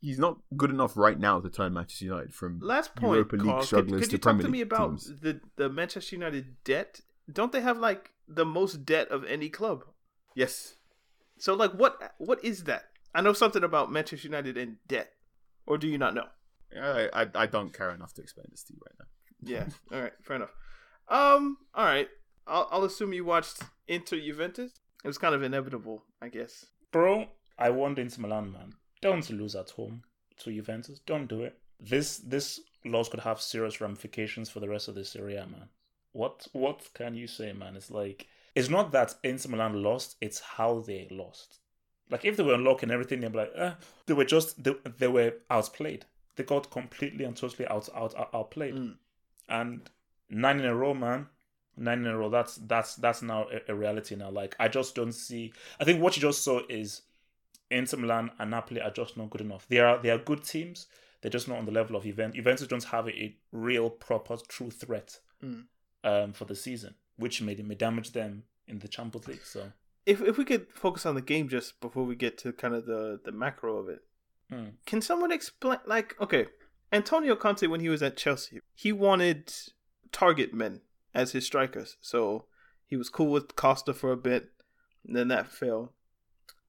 he's not good enough right now to turn Manchester United from Last point, Europa League Carl, strugglers could, could to Premier League teams. Could you talk to me about the, the Manchester United debt? Don't they have, like, the most debt of any club? Yes. So, like, what what is that? I know something about Manchester United and debt. Or do you not know? I, I I don't care enough to explain this to you right now. Yeah. All right. Fair enough. Um. All right. I'll I'll assume you watched Inter Juventus. It was kind of inevitable, I guess. Bro, I warned Inter Milan, man. Don't lose at home to Juventus. Don't do it. This this loss could have serious ramifications for the rest of the Serie A, man. What what can you say, man? It's like it's not that Inter Milan lost; it's how they lost. Like if they were unlocking everything, they'd be like, eh. they were just they, they were outplayed. They got completely and totally out out, out outplayed. Mm. And nine in a row, man. Nine in a row. That's that's that's now a, a reality now. Like I just don't see. I think what you just saw is Inter Milan and Napoli are just not good enough. They are they are good teams. They're just not on the level of Juventus. Juventus don't have a, a real, proper, true threat mm. um, for the season, which may may damage them in the Champions League. So, if if we could focus on the game just before we get to kind of the, the macro of it, mm. can someone explain? Like, okay, Antonio Conte, when he was at Chelsea, he wanted target men as his strikers. So he was cool with Costa for a bit, and then that failed.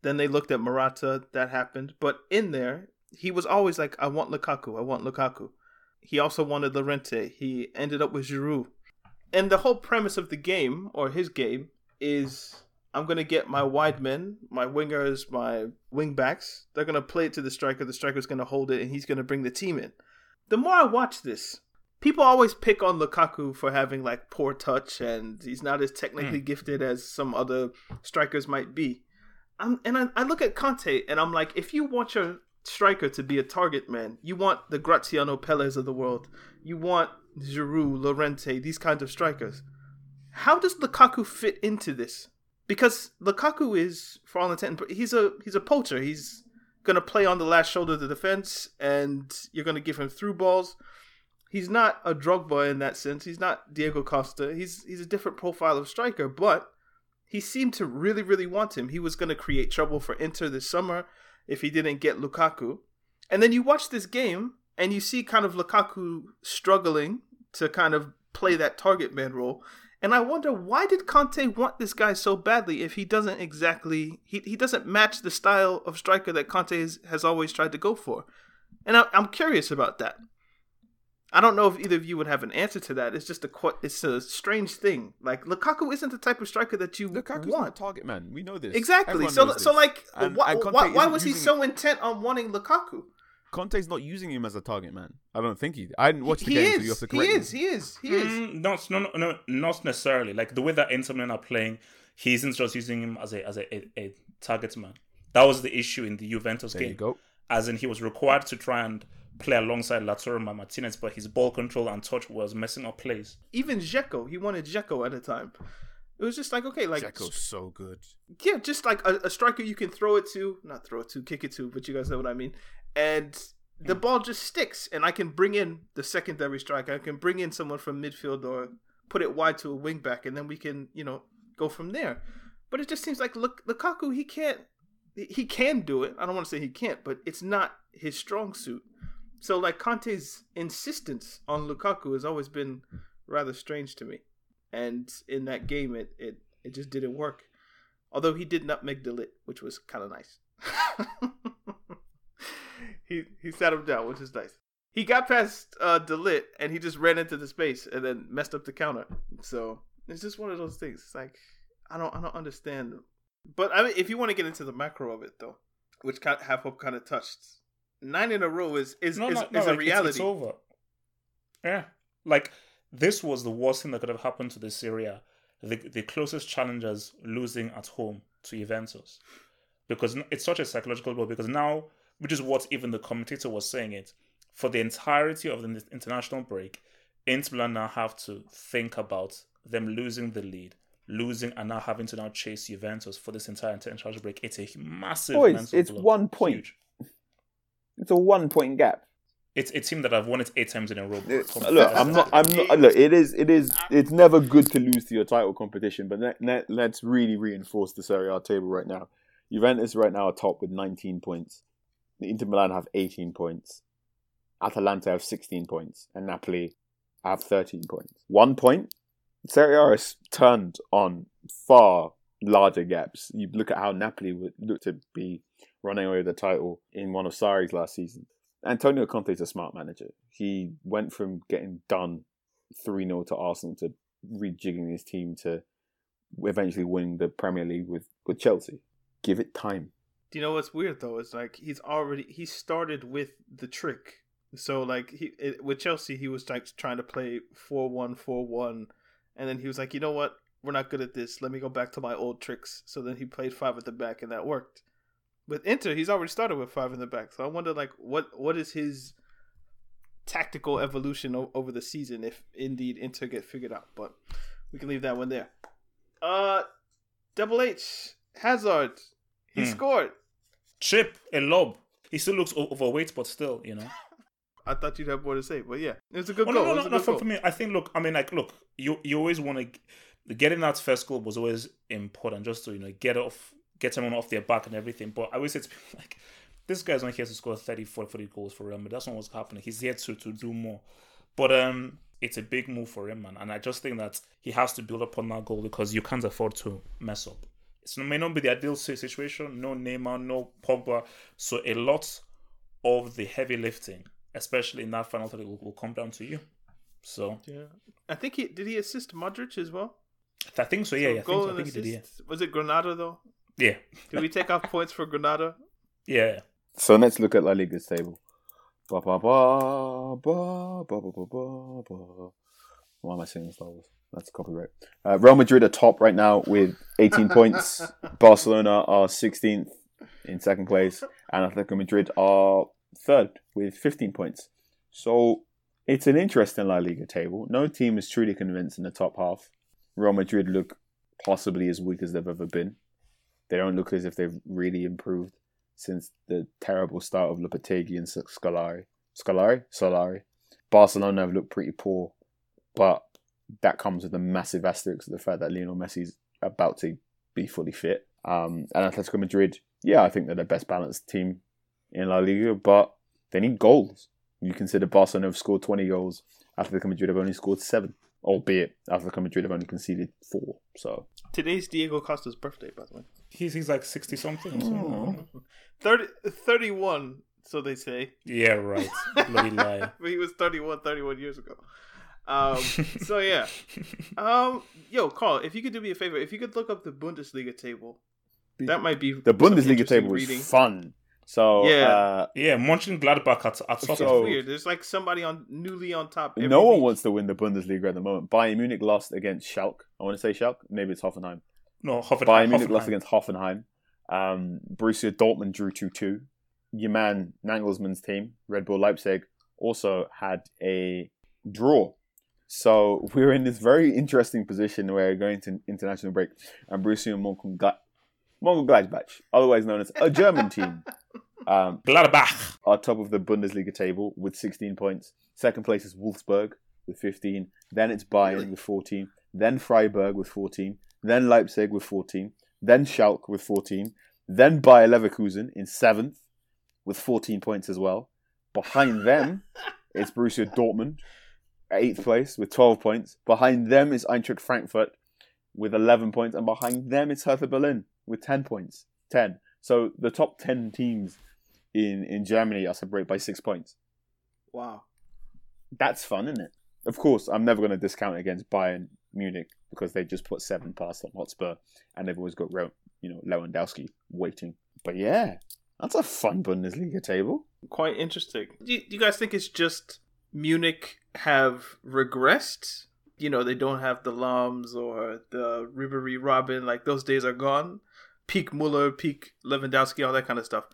Then they looked at Morata. That happened, but in there, he was always like, I want Lukaku, I want Lukaku. He also wanted Llorente. He ended up with Giroud. And the whole premise of the game, or his game, is I'm going to get my wide men, my wingers, my wing backs. They're going to play it to the striker. The striker's going to hold it, and he's going to bring the team in. The more I watch this, people always pick on Lukaku for having like poor touch, and he's not as technically mm. gifted as some other strikers might be. I'm, and I, I look at Conte, and I'm like, if you want your striker to be a target man, you want the Graziano Pelés of the world, you want Giroud, Llorente, these kinds of strikers. How does Lukaku fit into this? Because Lukaku is, for all intent, he's a he's a poacher. He's gonna play on the last shoulder of the defense, and you're gonna give him through balls. He's not a Drogba in that sense. He's not Diego Costa. He's he's a different profile of striker, but he seemed to really, really want him. He was gonna create trouble for Inter this summer if he didn't get Lukaku. And then you watch this game and you see kind of Lukaku struggling to kind of play that target man role. And I wonder, why did Conte want this guy so badly if he doesn't exactly, he, he doesn't match the style of striker that Conte has, has always tried to go for? And I, I'm curious about that. I don't know if either of you would have an answer to that. It's just a it's a strange thing. Like Lukaku isn't the type of striker that you Lukaku's want. Not a target man. We know this exactly. Everyone so, this. so like, and, why, and why, why was he so it. intent on wanting Lukaku? Conte's not using him as a target man. I don't think he. I didn't watch the he game, is. so you have to correct me. He is. He is. He is. Mm, not no no not necessarily. Like the way that Inter Milan are playing, he isn't just using him as a as a, a, a target man. That was the issue in the Juventus there game. You go. As in, he was required to try and play alongside Lautaro Martinez, but his ball control and touch was messing up plays. Even Dzeko, he wanted Dzeko at a time. It was just like, okay, like Dzeko's so good. Yeah, just like a, a striker you can throw it to, not throw it to, kick it to, but you guys know what I mean. And the mm. ball just sticks, and I can bring in the secondary striker. I can bring in someone from midfield or put it wide to a wing back, and then we can, you know, go from there. But it just seems like look, Lukaku, he can't. He can do it. I don't want to say he can't, but it's not his strong suit. So, like, Conte's insistence on Lukaku has always been rather strange to me. And in that game, it, it, it just didn't work. Although he did not make the lit, which was kind of nice. he he sat him down, which is nice. He got past uh, the lit, and he just ran into the space and then messed up the counter. So, it's just one of those things. It's like, I don't I don't understand. But I mean, if you want to get into the macro of it, though, which kind of, half up kind of touched... Nine in a row is is no, is, no, no, is like, a reality. It's, it's over. Yeah, like this was the worst thing that could have happened to the Serie A. The the closest challengers losing at home to Juventus, because it's such a psychological blow. Because now, which is what even the commentator was saying, it for the entirety of the international break, Inter Milan now have to think about them losing the lead, losing and now having to now chase Juventus for this entire international break. It's a massive. Boys, mental it's blow. one point. Huge. It's a one-point gap. It's a team that I've won it eight times in a row. It, look, I'm not. I'm not. Look, it is. It is. It's never good to lose to your title competition, but let, let, let's really reinforce the Serie A table right now. Juventus right now are top with nineteen points. The Inter Milan have eighteen points. Atalanta have sixteen points, and Napoli have thirteen points. One point. Serie A has turned on far larger gaps. You look at how Napoli looked to be running away with the title in one of Sarri's last season. Antonio Conte is a smart manager. He went from getting done three nil to Arsenal to rejigging his team to eventually winning the Premier League with, with Chelsea. Give it time. Do you know what's weird though? It's like he's already he started with the trick. So like he it, with Chelsea, he was like trying to play four one four one, and then he was like, you know what? We're not good at this. Let me go back to my old tricks. So then he played five at the back, and that worked. With Inter, he's already started with five in the back. So I wonder, like, what what is his tactical evolution o- over the season if indeed Inter get figured out? But we can leave that one there. Uh, Double H, Hazard, he mm. scored. Chip, a lob. He still looks overweight, but still, you know. I thought you'd have more to say, but yeah, it was a good well, goal. No, no, no, no for, for me, I think. Look, I mean, like, look, you you always want to getting that first goal was always important, just to you know get off. Get someone off their back and everything. But I always say to people, like, this guy's not here to score thirty, forty, forty goals for Real Madrid. That's not what's happening. He's here to, to do more. But um, it's a big move for him, man. And I just think that he has to build upon that goal because you can't afford to mess up. It's, it may not be the ideal situation. No Neymar, no Pogba. So a lot of the heavy lifting, especially in that final thirty, will, will come down to you. So yeah, I think he... Did he assist Modric as well? I think so, yeah. So yeah goal I think, and I think assist. He did, yeah. Was it Granada, though? Yeah. Did we take off points for Granada? Yeah. So let's look at La Liga's table. Ba ba ba ba ba ba ba ba. Why am I singing Star Wars? That's copyright. Uh, Real Madrid are top right now with eighteen points. Barcelona are sixteenth in second place, and Atletico Madrid are third with fifteen points. So it's an interesting La Liga table. No team is truly convinced in the top half. Real Madrid look possibly as weak as they've ever been. They don't look as if they've really improved since the terrible start of Lopetegui and Scolari. Scolari? Solari. Barcelona have looked pretty poor, but that comes with a massive asterisk of the fact that Lionel Messi's about to be fully fit. Um, and Atletico Madrid, yeah, I think they're the best balanced team in La Liga, but they need goals. You consider Barcelona have scored twenty goals, Atletico Madrid have only scored seven. Albeit, Atletico Madrid have only conceded four. So today's Diego Costa's birthday, by the way. He's he's like sixty something. So. thirty, thirty-one, so they say. Yeah, right. Bloody lie. But he was thirty-one, thirty-one years ago. Um, so yeah. Um, yo, Carl, if you could do me a favor, if you could look up the Bundesliga table, that might be the Bundesliga table reading. Is fun. So yeah, uh, yeah, Mönchengladbach at at top. So weird. There's like somebody on newly on top. Every no one week. Wants to win the Bundesliga at the moment. Bayern Munich lost against Schalke. I want to say Schalke. Maybe it's Hoffenheim. No, Hoffenheim. Bayern Hoffenheim. Munich lost against Hoffenheim. Um, Borussia Dortmund drew two two. Your man Nagelsmann's team, Red Bull Leipzig, also had a draw. So we're in this very interesting position where we're going to international break, and Borussia Mönchengladbach. Mönchengladbach, otherwise known as a German team, um, Gladbach, are top of the Bundesliga table with sixteen points. Second place is Wolfsburg with fifteen. Then it's Bayern really? with fourteen. Then Freiburg with fourteen. Then Leipzig with fourteen. Then Schalke with fourteen. Then Bayer Leverkusen in seventh with fourteen points as well. Behind them, it's Borussia Dortmund at eighth place with twelve points. Behind them is Eintracht Frankfurt with eleven points. And behind them is Hertha Berlin. With ten points, ten. So the top ten teams in, in Germany are separated by six points. Wow, that's fun, isn't it? Of course, I'm never going to discount against Bayern Munich because they just put seven past on Hotspur, and they've always got you know Lewandowski waiting. But yeah, that's a fun Bundesliga table. Quite interesting. Do you, do you guys think it's just Munich have regressed? You know, they don't have the Lams or the Ribery Robin. Like, those days are gone. Peak Muller, peak Lewandowski, all that kind of stuff.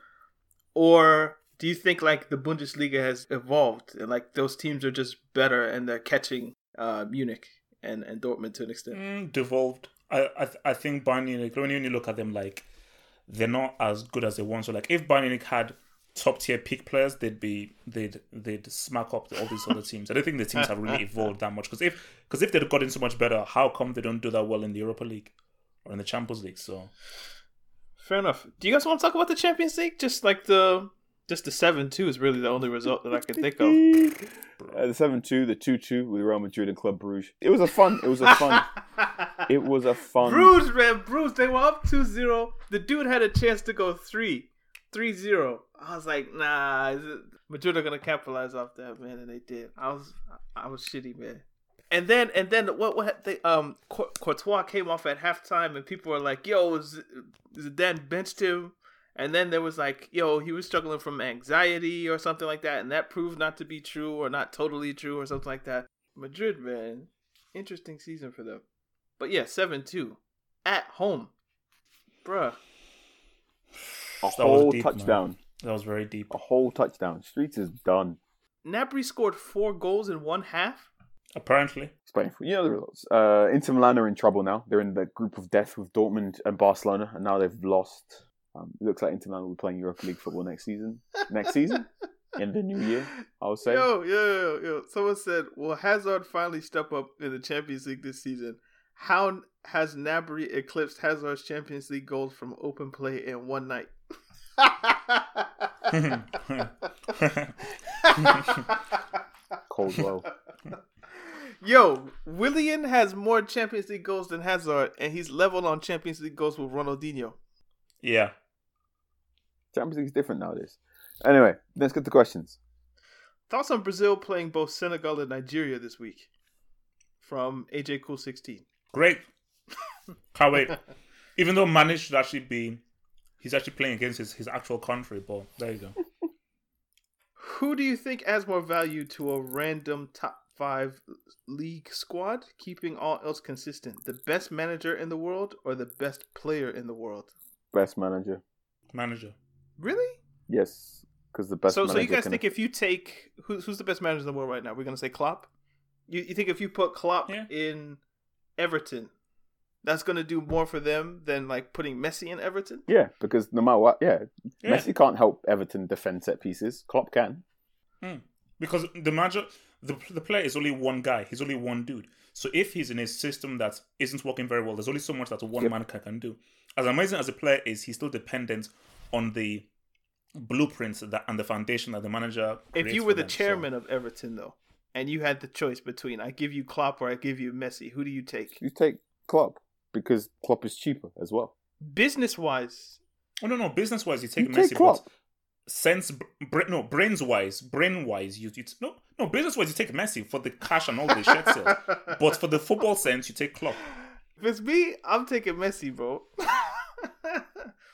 Or do you think, like, the Bundesliga has evolved? And, like, those teams are just better and they're catching uh, Munich and, and Dortmund to an extent? Mm, devolved. I I, th- I think Bayern Munich, when you look at them, like, they're not as good as they once. So, like, if Bayern Munich had top-tier peak players, they'd be they'd they'd smack up all these other teams. I don't think the teams have really evolved that much because if because if they'd gotten so much better, how come they don't do that well in the Europa League or in the Champions League? So fair enough. Do you guys want to talk about the Champions League? Just like the just the seven two is really the only result that I can think of. Uh, the seven two, the two two with Real Madrid and Club Brugge. It was a fun. It was a fun. it was a fun. Brugge, man, Brugge. They were up two zero. The dude had a chance to go three. three zero. I was like, nah, is it... Madrid are gonna capitalize off that, man, and they did. I was, I was shitty, man. And then, and then what? What? They, um, Courtois came off at halftime, and people were like, "Yo, Zidane benched him." And then there was like, "Yo, he was struggling from anxiety or something like that," and that proved not to be true or not totally true or something like that. Madrid, man, interesting season for them. But yeah, seven two at home, bruh. A whole deep, touchdown. Man. That was very deep. A whole touchdown. Streets is done. Napoli scored four goals in one half? Apparently. Explain for you know the results. Uh, Inter Milan are in trouble now. They're in the group of death with Dortmund and Barcelona, and now they've lost. Um, it looks like Inter Milan will be playing Europa League football next season. Next season? In the new year, I would say. Yo, yo, yo, yo. Someone said, will Hazard finally step up in the Champions League this season? How has Napoli eclipsed Hazard's Champions League goals from open play in one night? Coldwell. Yo, Willian has more Champions League goals than Hazard, and he's leveled on Champions League goals with Ronaldinho. Yeah. Champions League's different nowadays. Anyway, let's get to questions. Thoughts on Brazil playing both Senegal and Nigeria this week? From A J Cool sixteen. Great. Can't wait. Even though Mane should actually be... He's actually playing against his, his actual country, but there you go. Who do you think adds more value to a random top five league squad, keeping all else consistent? The best manager in the world or the best player in the world? Best manager. Manager. Really? Yes, because the best so, manager... So you guys can... think if you take... Who, who's the best manager in the world right now? We're going to say Klopp? You, you think if you put Klopp yeah. in Everton... That's going to do more for them than like putting Messi in Everton? Yeah, because no matter what, yeah. yeah. Messi can't help Everton defend set pieces. Klopp can. Mm. Because the manager, the, the player is only one guy. He's only one dude. So if he's in a system that isn't working very well, there's only so much that one yep. man can, can do. As amazing as a player is, he's still dependent on the blueprints that, and the foundation that the manager creates. If you were the them, chairman so. of Everton, though, and you had the choice between I give you Klopp or I give you Messi, who do you take? You take Klopp. Because Klopp is cheaper as well. Business-wise. Oh, no, no. Business-wise, you take you Messi. Take Klopp. But sense, br- no, brains-wise, brain-wise, you, you t- no, no, business-wise, you take Messi for the cash and all the shit sale. But for the football sense, you take Klopp. If it's me, I'm taking Messi, bro.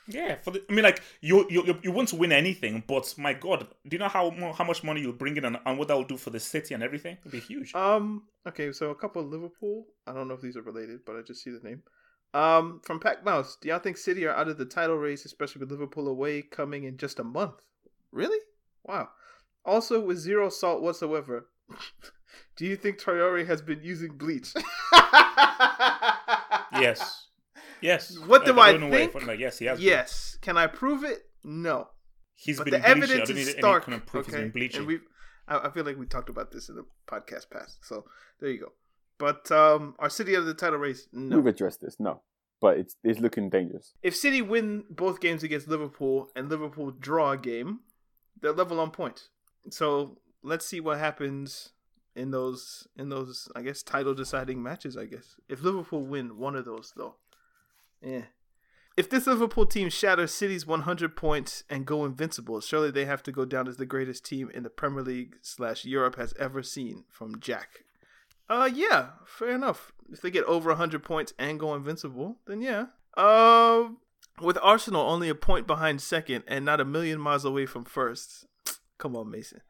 yeah. For the, I mean, like, you you you won't win anything, but my God, do you know how how much money you'll bring in and, and what that will do for the city and everything? It'll be huge. Um. Okay, so a couple of Liverpool. I don't know if these are related, but I just see the name. Um, from Pac Mouse, do y'all think City are out of the title race, especially with Liverpool away coming in just a month? Really? Wow. Also, with zero salt whatsoever, do you think Traore has been using bleach? yes. Yes. What do I, I think? Away, like, yes, he has. Yes. Been. Can I prove it? No. He's but been the bleaching. Evidence I don't need is stark. Kind of proof okay. He's been bleaching. And we, I, I feel like we talked about this in the podcast past. So there you go. But um, are City out of the title race? No. We've addressed this. No, but it's it's looking dangerous. If City win both games against Liverpool and Liverpool draw a game, they're level on points. So let's see what happens in those in those I guess title deciding matches. I guess if Liverpool win one of those though. Yeah. If this Liverpool team shatters City's one hundred points and go invincible, surely they have to go down as the greatest team in the Premier League slash Europe has ever seen from Jack. Uh, yeah, fair enough. If they get over one hundred points and go invincible, then yeah. Uh, with Arsenal only a point behind second and not a million miles away from first. Come on, Mason.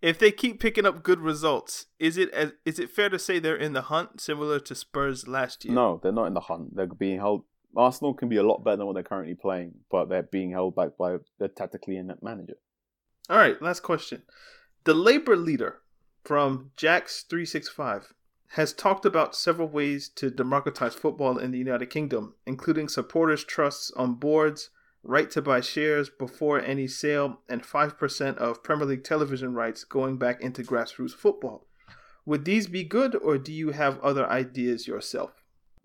If they keep picking up good results, is it as, is it fair to say they're in the hunt similar to Spurs last year? No, they're not in the hunt. They're being held... Arsenal can be a lot better than what they're currently playing, but they're being held back by their tactically inept manager. All right, last question. The Labour leader from Jax three sixty-five has talked about several ways to democratize football in the United Kingdom, including supporters' trusts on boards, right to buy shares before any sale, and five percent of Premier League television rights going back into grassroots football. Would these be good, or do you have other ideas yourself?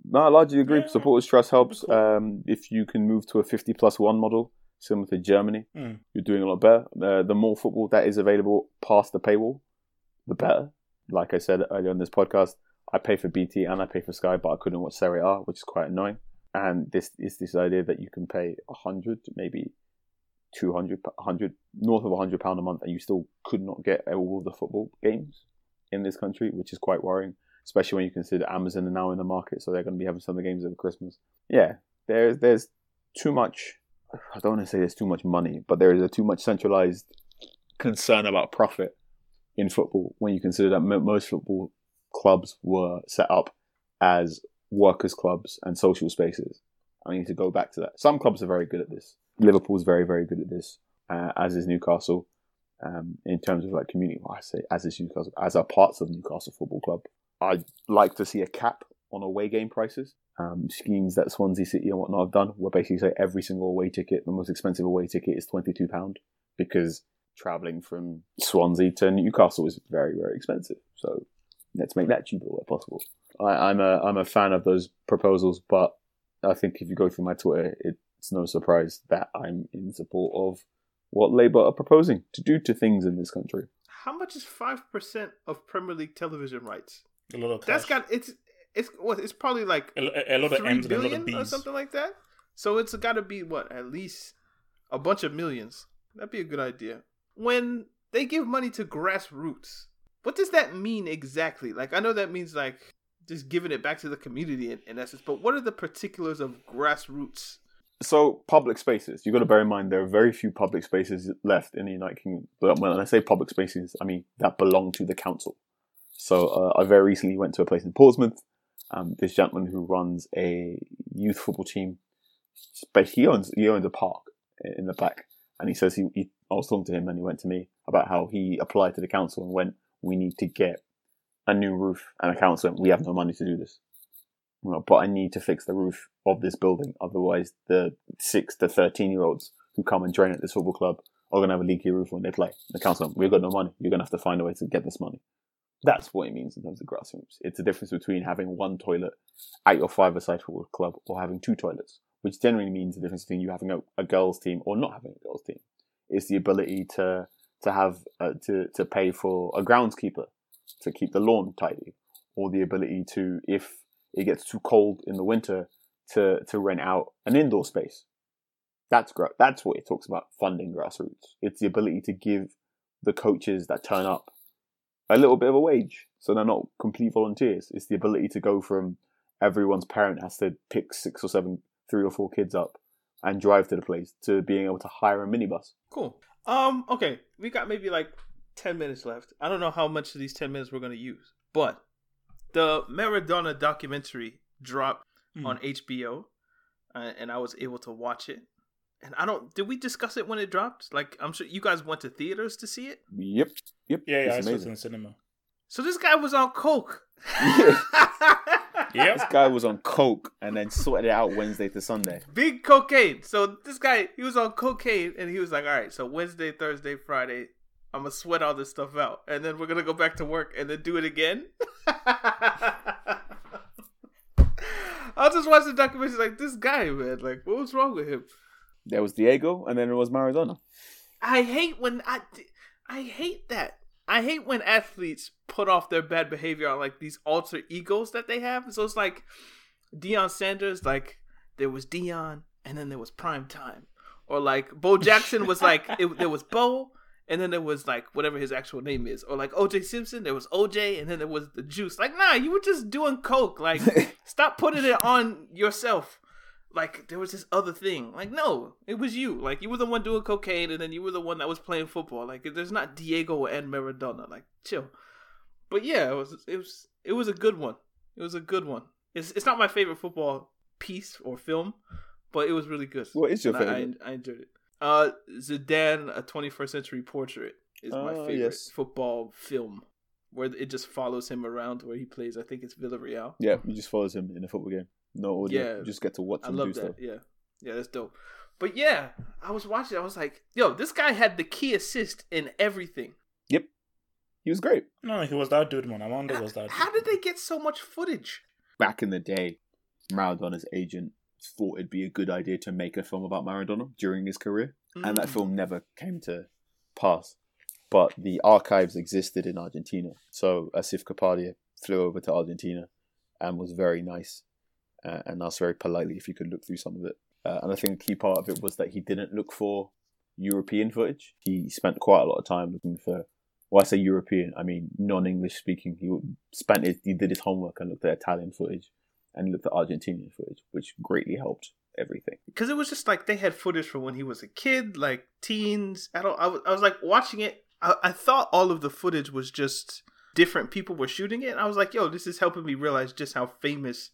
No, I largely agree. Yeah. Supporters' trust helps. Cool. Um, if you can move to a fifty plus one model, similar to Germany, mm. you're doing a lot better. Uh, the more football that is available past the paywall, the better. Like I said earlier on this podcast, I pay for B T and I pay for Sky, but I couldn't watch Serie A, which is quite annoying. And this is this idea that you can pay one hundred, maybe two hundred, one hundred, north of one hundred pounds a month, and you still could not get all the football games in this country, which is quite worrying, especially when you consider Amazon are now in the market, so they're going to be having some of the games over Christmas. Yeah, there's, there's too much, I don't want to say there's too much money, but there is a too much centralised concern about profit in football when you consider that most football clubs were set up as workers' clubs and social spaces. I need to go back to that. Some clubs are very good at this. Liverpool's very, very good at this, uh, as is Newcastle, um, in terms of like community. Well, I say as is Newcastle, as are parts of Newcastle Football Club. I'd like to see a cap on away game prices. Um, schemes that Swansea City and whatnot have done, where basically say every single away ticket, the most expensive away ticket is twenty-two pounds, because travelling from Swansea to Newcastle is very, very expensive. So let's make that cheaper where possible. I, I'm a I'm a fan of those proposals, but I think if you go through my Twitter, it's no surprise that I'm in support of what Labour are proposing to do to things in this country. How much is five percent of Premier League television rights? A lot of cash. That's got it's it's well, it's probably like a, a lot of M's and a lot of B's or something like that. So it's got to be what, at least a bunch of millions. That'd be a good idea. When they give money to grassroots, what does that mean exactly? Like, I know that means like just giving it back to the community in, in essence, but what are the particulars of grassroots? So, public spaces. You've got to bear in mind there are very few public spaces left in the United Kingdom. But when I say public spaces, I mean that belong to the council. So, uh, I very recently went to a place in Portsmouth. Um, this gentleman who runs a youth football team, but he owns he owns a park in the back. And he says, he, he I was talking to him and he went to me about how he applied to the council and went, we need to get a new roof, and a council, we have no money to do this. You know, but I need to fix the roof of this building. Otherwise, the six to thirteen-year-olds who come and train at this football club are going to have a leaky roof when they play. The council, we've got no money. You're going to have to find a way to get this money. That's what it means in terms of grassroots. It's the difference between having one toilet at your five-a-side football club or having two toilets, which generally means the difference between you having a, a girls' team or not having a girls' team. It's the ability to to have uh, to to pay for a groundskeeper to keep the lawn tidy, or the ability to, if it gets too cold in the winter, to to rent out an indoor space. That's gra- that's what it talks about, funding grassroots. It's the ability to give the coaches that turn up a little bit of a wage, so they're not complete volunteers. It's the ability to go from everyone's parent has to pick six or seven, three or four kids up and drive to the place, to being able to hire a minibus. Cool. Um. Okay, we got maybe like ten minutes left. I don't know how much of these ten minutes we're going to use, but the Maradona documentary dropped mm. on H B O, uh, and I was able to watch it. And I don't, did we discuss it when it dropped? Like, I'm sure you guys went to theaters to see it? Yep. Yep. Yeah, yeah, I saw it in the cinema. So this guy was on coke. Yeah. Yep. This guy was on coke and then sorted it out Wednesday to Sunday. Big cocaine. So this guy, he was on cocaine and he was like, all right, so Wednesday, Thursday, Friday, I'm going to sweat all this stuff out, and then we're going to go back to work and then do it again. I just watched the documentary like, this guy, man, like, what was wrong with him? There was Diego, and then there was Maradona. I hate when I, I hate that. I hate when athletes put off their bad behavior on, like, these alter egos that they have. So it's like Deion Sanders, like, there was Deion, and then there was Prime Time. Or, like, Bo Jackson was like, it, there was Bo, and then there was, like, whatever his actual name is. Or, like, O J Simpson, there was O J, and then there was the juice. Like, nah, you were just doing coke. Like, stop putting it on yourself. Like, there was this other thing. Like, no, it was you. Like, you were the one doing cocaine, and then you were the one that was playing football. Like, there's not Diego and Maradona. Like, chill. But, yeah, it was it was, it was a good one. It was a good one. It's it's not my favorite football piece or film, but it was really good. What is your and favorite? I, I enjoyed it. Uh, Zidane, A twenty-first Century Portrait is my uh, favorite yes. football film, where it just follows him around where he plays. I think it's Villarreal. Yeah, he just follows him in a football game. No audio. Yeah, you just get to watch him. I love do that. Stuff. Yeah, yeah, that's dope. But yeah, I was watching. I was like, yo, this guy had the key assist in everything. Yep, he was great. No, he was that dude, man. I wonder how, was that. Dude. How did they get so much footage? Back in the day, Maradona's agent thought it'd be a good idea to make a film about Maradona during his career, mm. and that film never came to pass, but the archives existed in Argentina, so Asif Kapadia flew over to Argentina and was very nice uh, and asked very politely if he could look through some of it, uh, and I think a key part of it was that he didn't look for European footage. He spent quite a lot of time looking for, well, I say European, I mean non-English speaking. He spent his, he did his homework and looked at Italian footage and looked at Argentinian footage, which greatly helped everything. Because it was just like they had footage from when he was a kid, like teens. I don't. I was, I was like watching it. I, I thought all of the footage was just different people were shooting it. And I was like, yo, this is helping me realize just how famous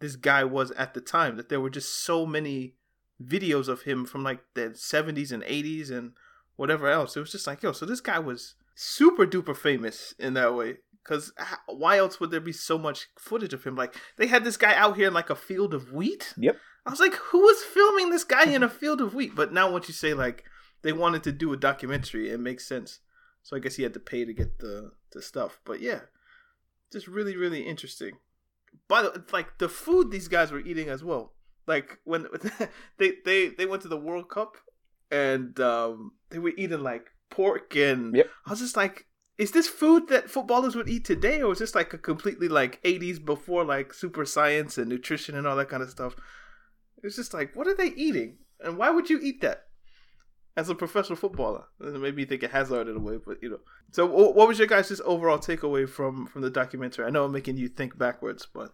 this guy was at the time. That there were just so many videos of him from like the seventies and eighties and whatever else. It was just like, yo, so this guy was super duper famous in that way. Because why else would there be so much footage of him? Like, they had this guy out here in like a field of wheat. Yep. I was like, who was filming this guy in a field of wheat? But now once you say like they wanted to do a documentary, it makes sense. So I guess he had to pay to get the, the stuff. But yeah, just really, really interesting. But like the food these guys were eating as well. Like when they, they, they went to the World Cup and um, they were eating like pork and yep. I was just like, is this food that footballers would eat today, or is this like a completely like eighties before like super science and nutrition and all that kind of stuff? It's just like, what are they eating? And why would you eat that as a professional footballer? And it made me think of Hazard in a way, but you know. So what was your guys' just overall takeaway from, from the documentary? I know I'm making you think backwards, but...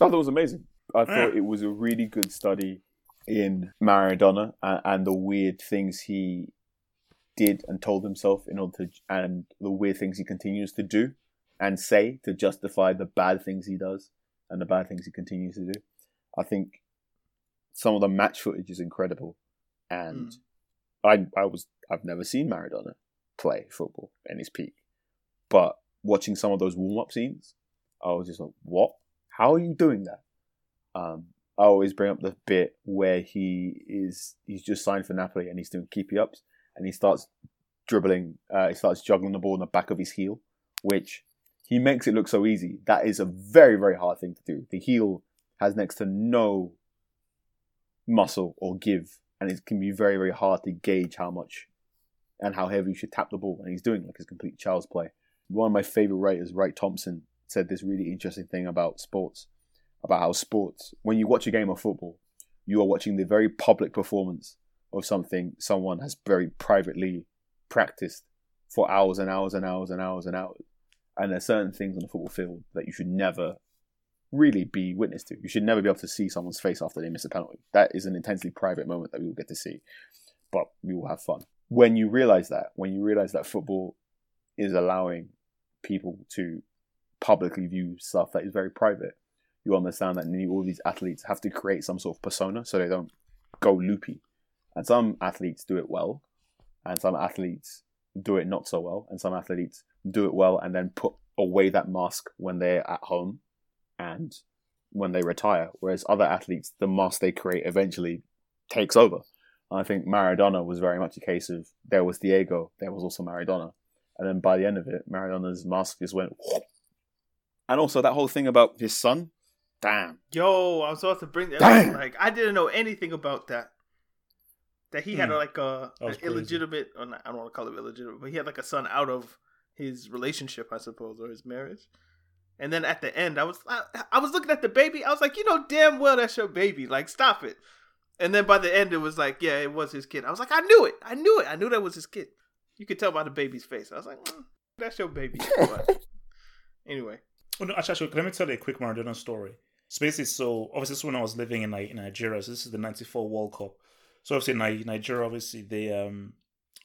Oh, that was amazing. I thought it was a really good study in Maradona and, and the weird things he... did and told himself in order to, and the weird things he continues to do and say to justify the bad things he does and the bad things he continues to do. I think some of the match footage is incredible, and mm. I I was I've never seen Maradona play football in his peak, but watching some of those warm up scenes, I was just like, what? How are you doing that? Um, I always bring up the bit where he is he's just signed for Napoli and he's doing keepy ups. And he starts dribbling, uh, he starts juggling the ball on the back of his heel, which he makes it look so easy. That is a very, very hard thing to do. The heel has next to no muscle or give, and it can be very, very hard to gauge how much and how heavy you should tap the ball. And he's doing like his complete child's play. One of my favorite writers, Wright Thompson, said this really interesting thing about sports, about how sports, when you watch a game of football, you are watching the very public performance of something someone has very privately practiced for hours and hours and hours and hours and hours. And there's certain things on the football field that you should never really be witness to. You should never be able to see someone's face after they miss a penalty. That is an intensely private moment that we will get to see, but we will have fun. When you realise that, when you realise that football is allowing people to publicly view stuff that is very private, you understand that all these athletes have to create some sort of persona so they don't go loopy. And some athletes do it well, and some athletes do it not so well, and some athletes do it well and then put away that mask when they're at home and when they retire, whereas other athletes, the mask they create eventually takes over. And I think Maradona was very much a case of there was Diego, there was also Maradona. And then by the end of it, Maradona's mask just went... Whoop. And also that whole thing about his son, damn. Yo, I was about to bring that up. Like, I didn't know anything about that. That he had mm. like a an illegitimate, or not, I don't want to call it illegitimate, but he had like a son out of his relationship, I suppose, or his marriage. And then at the end, I was I, I was looking at the baby. I was like, you know damn well that's your baby. Like, stop it. And then by the end, it was like, yeah, it was his kid. I was like, I knew it. I knew it. I knew that was his kid. You could tell by the baby's face. I was like, mm, that's your baby. Anyway. Well, no, actually, actually, let me tell you a quick Maradona story. So basically, so obviously, this is when I was living in, like, in Nigeria. So this is the ninety-four World Cup. So obviously Nigeria, obviously they um,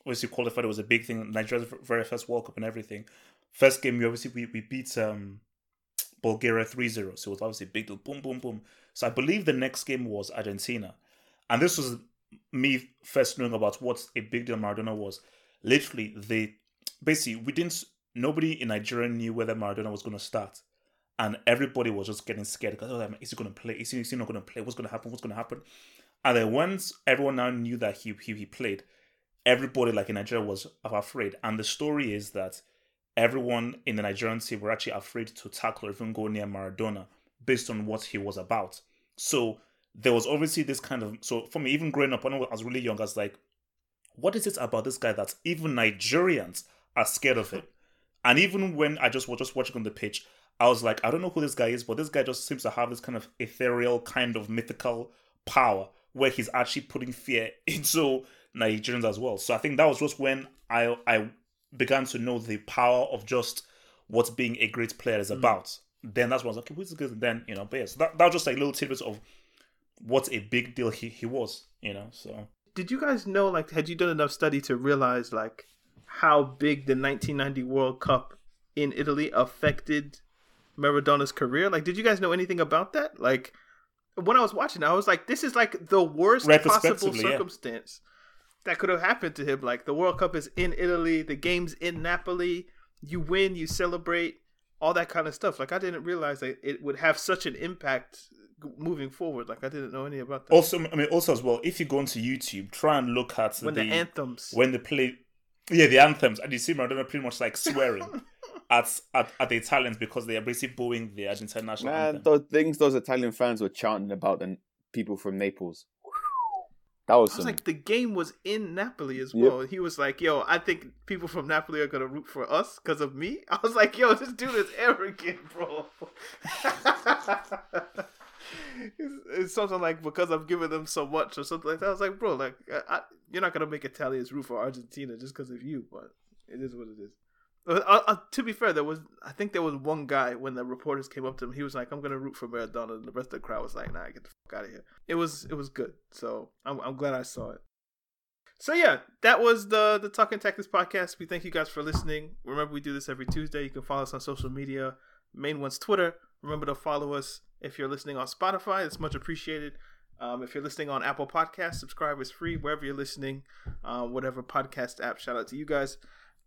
obviously qualified. It was a big thing. Nigeria's very first World Cup and everything. First game, we obviously we, we beat um, Bulgaria three zero. So it was obviously a big deal. Boom, boom, boom. So I believe the next game was Argentina, and this was me first knowing about what a big deal Maradona was. Literally, they basically we didn't. Nobody in Nigeria knew whether Maradona was going to start, and everybody was just getting scared because, oh, is he going to play? Is he, is he not going to play? What's going to happen? What's going to happen? And then once everyone now knew that he, he he played, everybody like in Nigeria was afraid. And the story is that everyone in the Nigerian team were actually afraid to tackle or even go near Maradona based on what he was about. So there was obviously this kind of... So for me, even growing up, when I was really young, I was like, what is it about this guy that even Nigerians are scared of him? And even when I just was just watching on the pitch, I was like, I don't know who this guy is, but this guy just seems to have this kind of ethereal, kind of mythical power, where he's actually putting fear in. So Nigerians as well. So I think that was just when I I began to know the power of just what being a great player is about. Mm. Then that's when I was like, okay, who's this good? Then, you know, but yeah, so that, that was just like little tidbits of what a big deal he, he was, you know, so. Did you guys know, like, had you done enough study to realize, like, how big the nineteen ninety World Cup in Italy affected Maradona's career? Like, did you guys know anything about that? Like, when I was watching, I was like, this is, like, the worst possible circumstance yeah. that could have happened to him. Like, the World Cup is in Italy, the game's in Napoli, you win, you celebrate, all that kind of stuff. Like, I didn't realize that it would have such an impact moving forward. Like, I didn't know any about that. Also, I mean, also as well, if you go onto YouTube, try and look at when the, the anthems, when they play, yeah, the anthems, and you see Maradona pretty much like swearing at, at at the Italians because they are basically booing the Argentine national Man, anthem. Those things those Italian fans were chanting about the people from Naples. That was, I was some... like, the game was in Napoli as well. Yep. He was like, yo, I think people from Napoli are going to root for us because of me. I was like, yo, this dude is arrogant, bro. It's, it's something like, because I've given them so much or something like that. I was like, bro, like, I, I, you're not going to make Italians root for Argentina just because of you, but it is what it is. Uh, uh, to be fair, there was I think there was one guy when the reporters came up to him, he was like, I'm going to root for Maradona, and the rest of the crowd was like, nah, get the fuck out of here. It was it was good, so I'm, I'm glad I saw it. So yeah, that was the, the Talking Tactics podcast. We thank you guys for listening. Remember, we do this every Tuesday. You can follow us on social media. Main one's Twitter. Remember to follow us if you're listening on Spotify. It's much appreciated. Um, if you're listening on Apple Podcasts, subscribe. It's free wherever you're listening, uh, whatever podcast app. Shout out to you guys.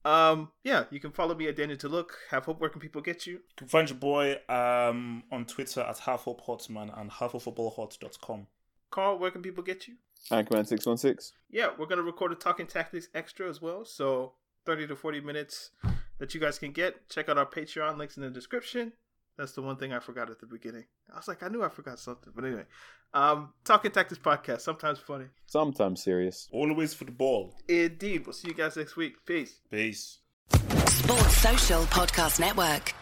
Um, yeah, you can follow me at Daniel to Look. Have Hope, where can people get you? You can find your boy um, on Twitter at Half Hope Hotman and half hope football hot dot com. Carl, where can people get you? Anchorman six one six. Yeah, we're going to record a Talking Tactics extra as well. So thirty to forty minutes that you guys can get. Check out our Patreon links in the description. That's the one thing I forgot at the beginning. I was like, I knew I forgot something. But anyway, um, Talking Tactics podcast. Sometimes funny. Sometimes serious. Always football. Indeed. We'll see you guys next week. Peace. Peace. Sports Social Podcast Network.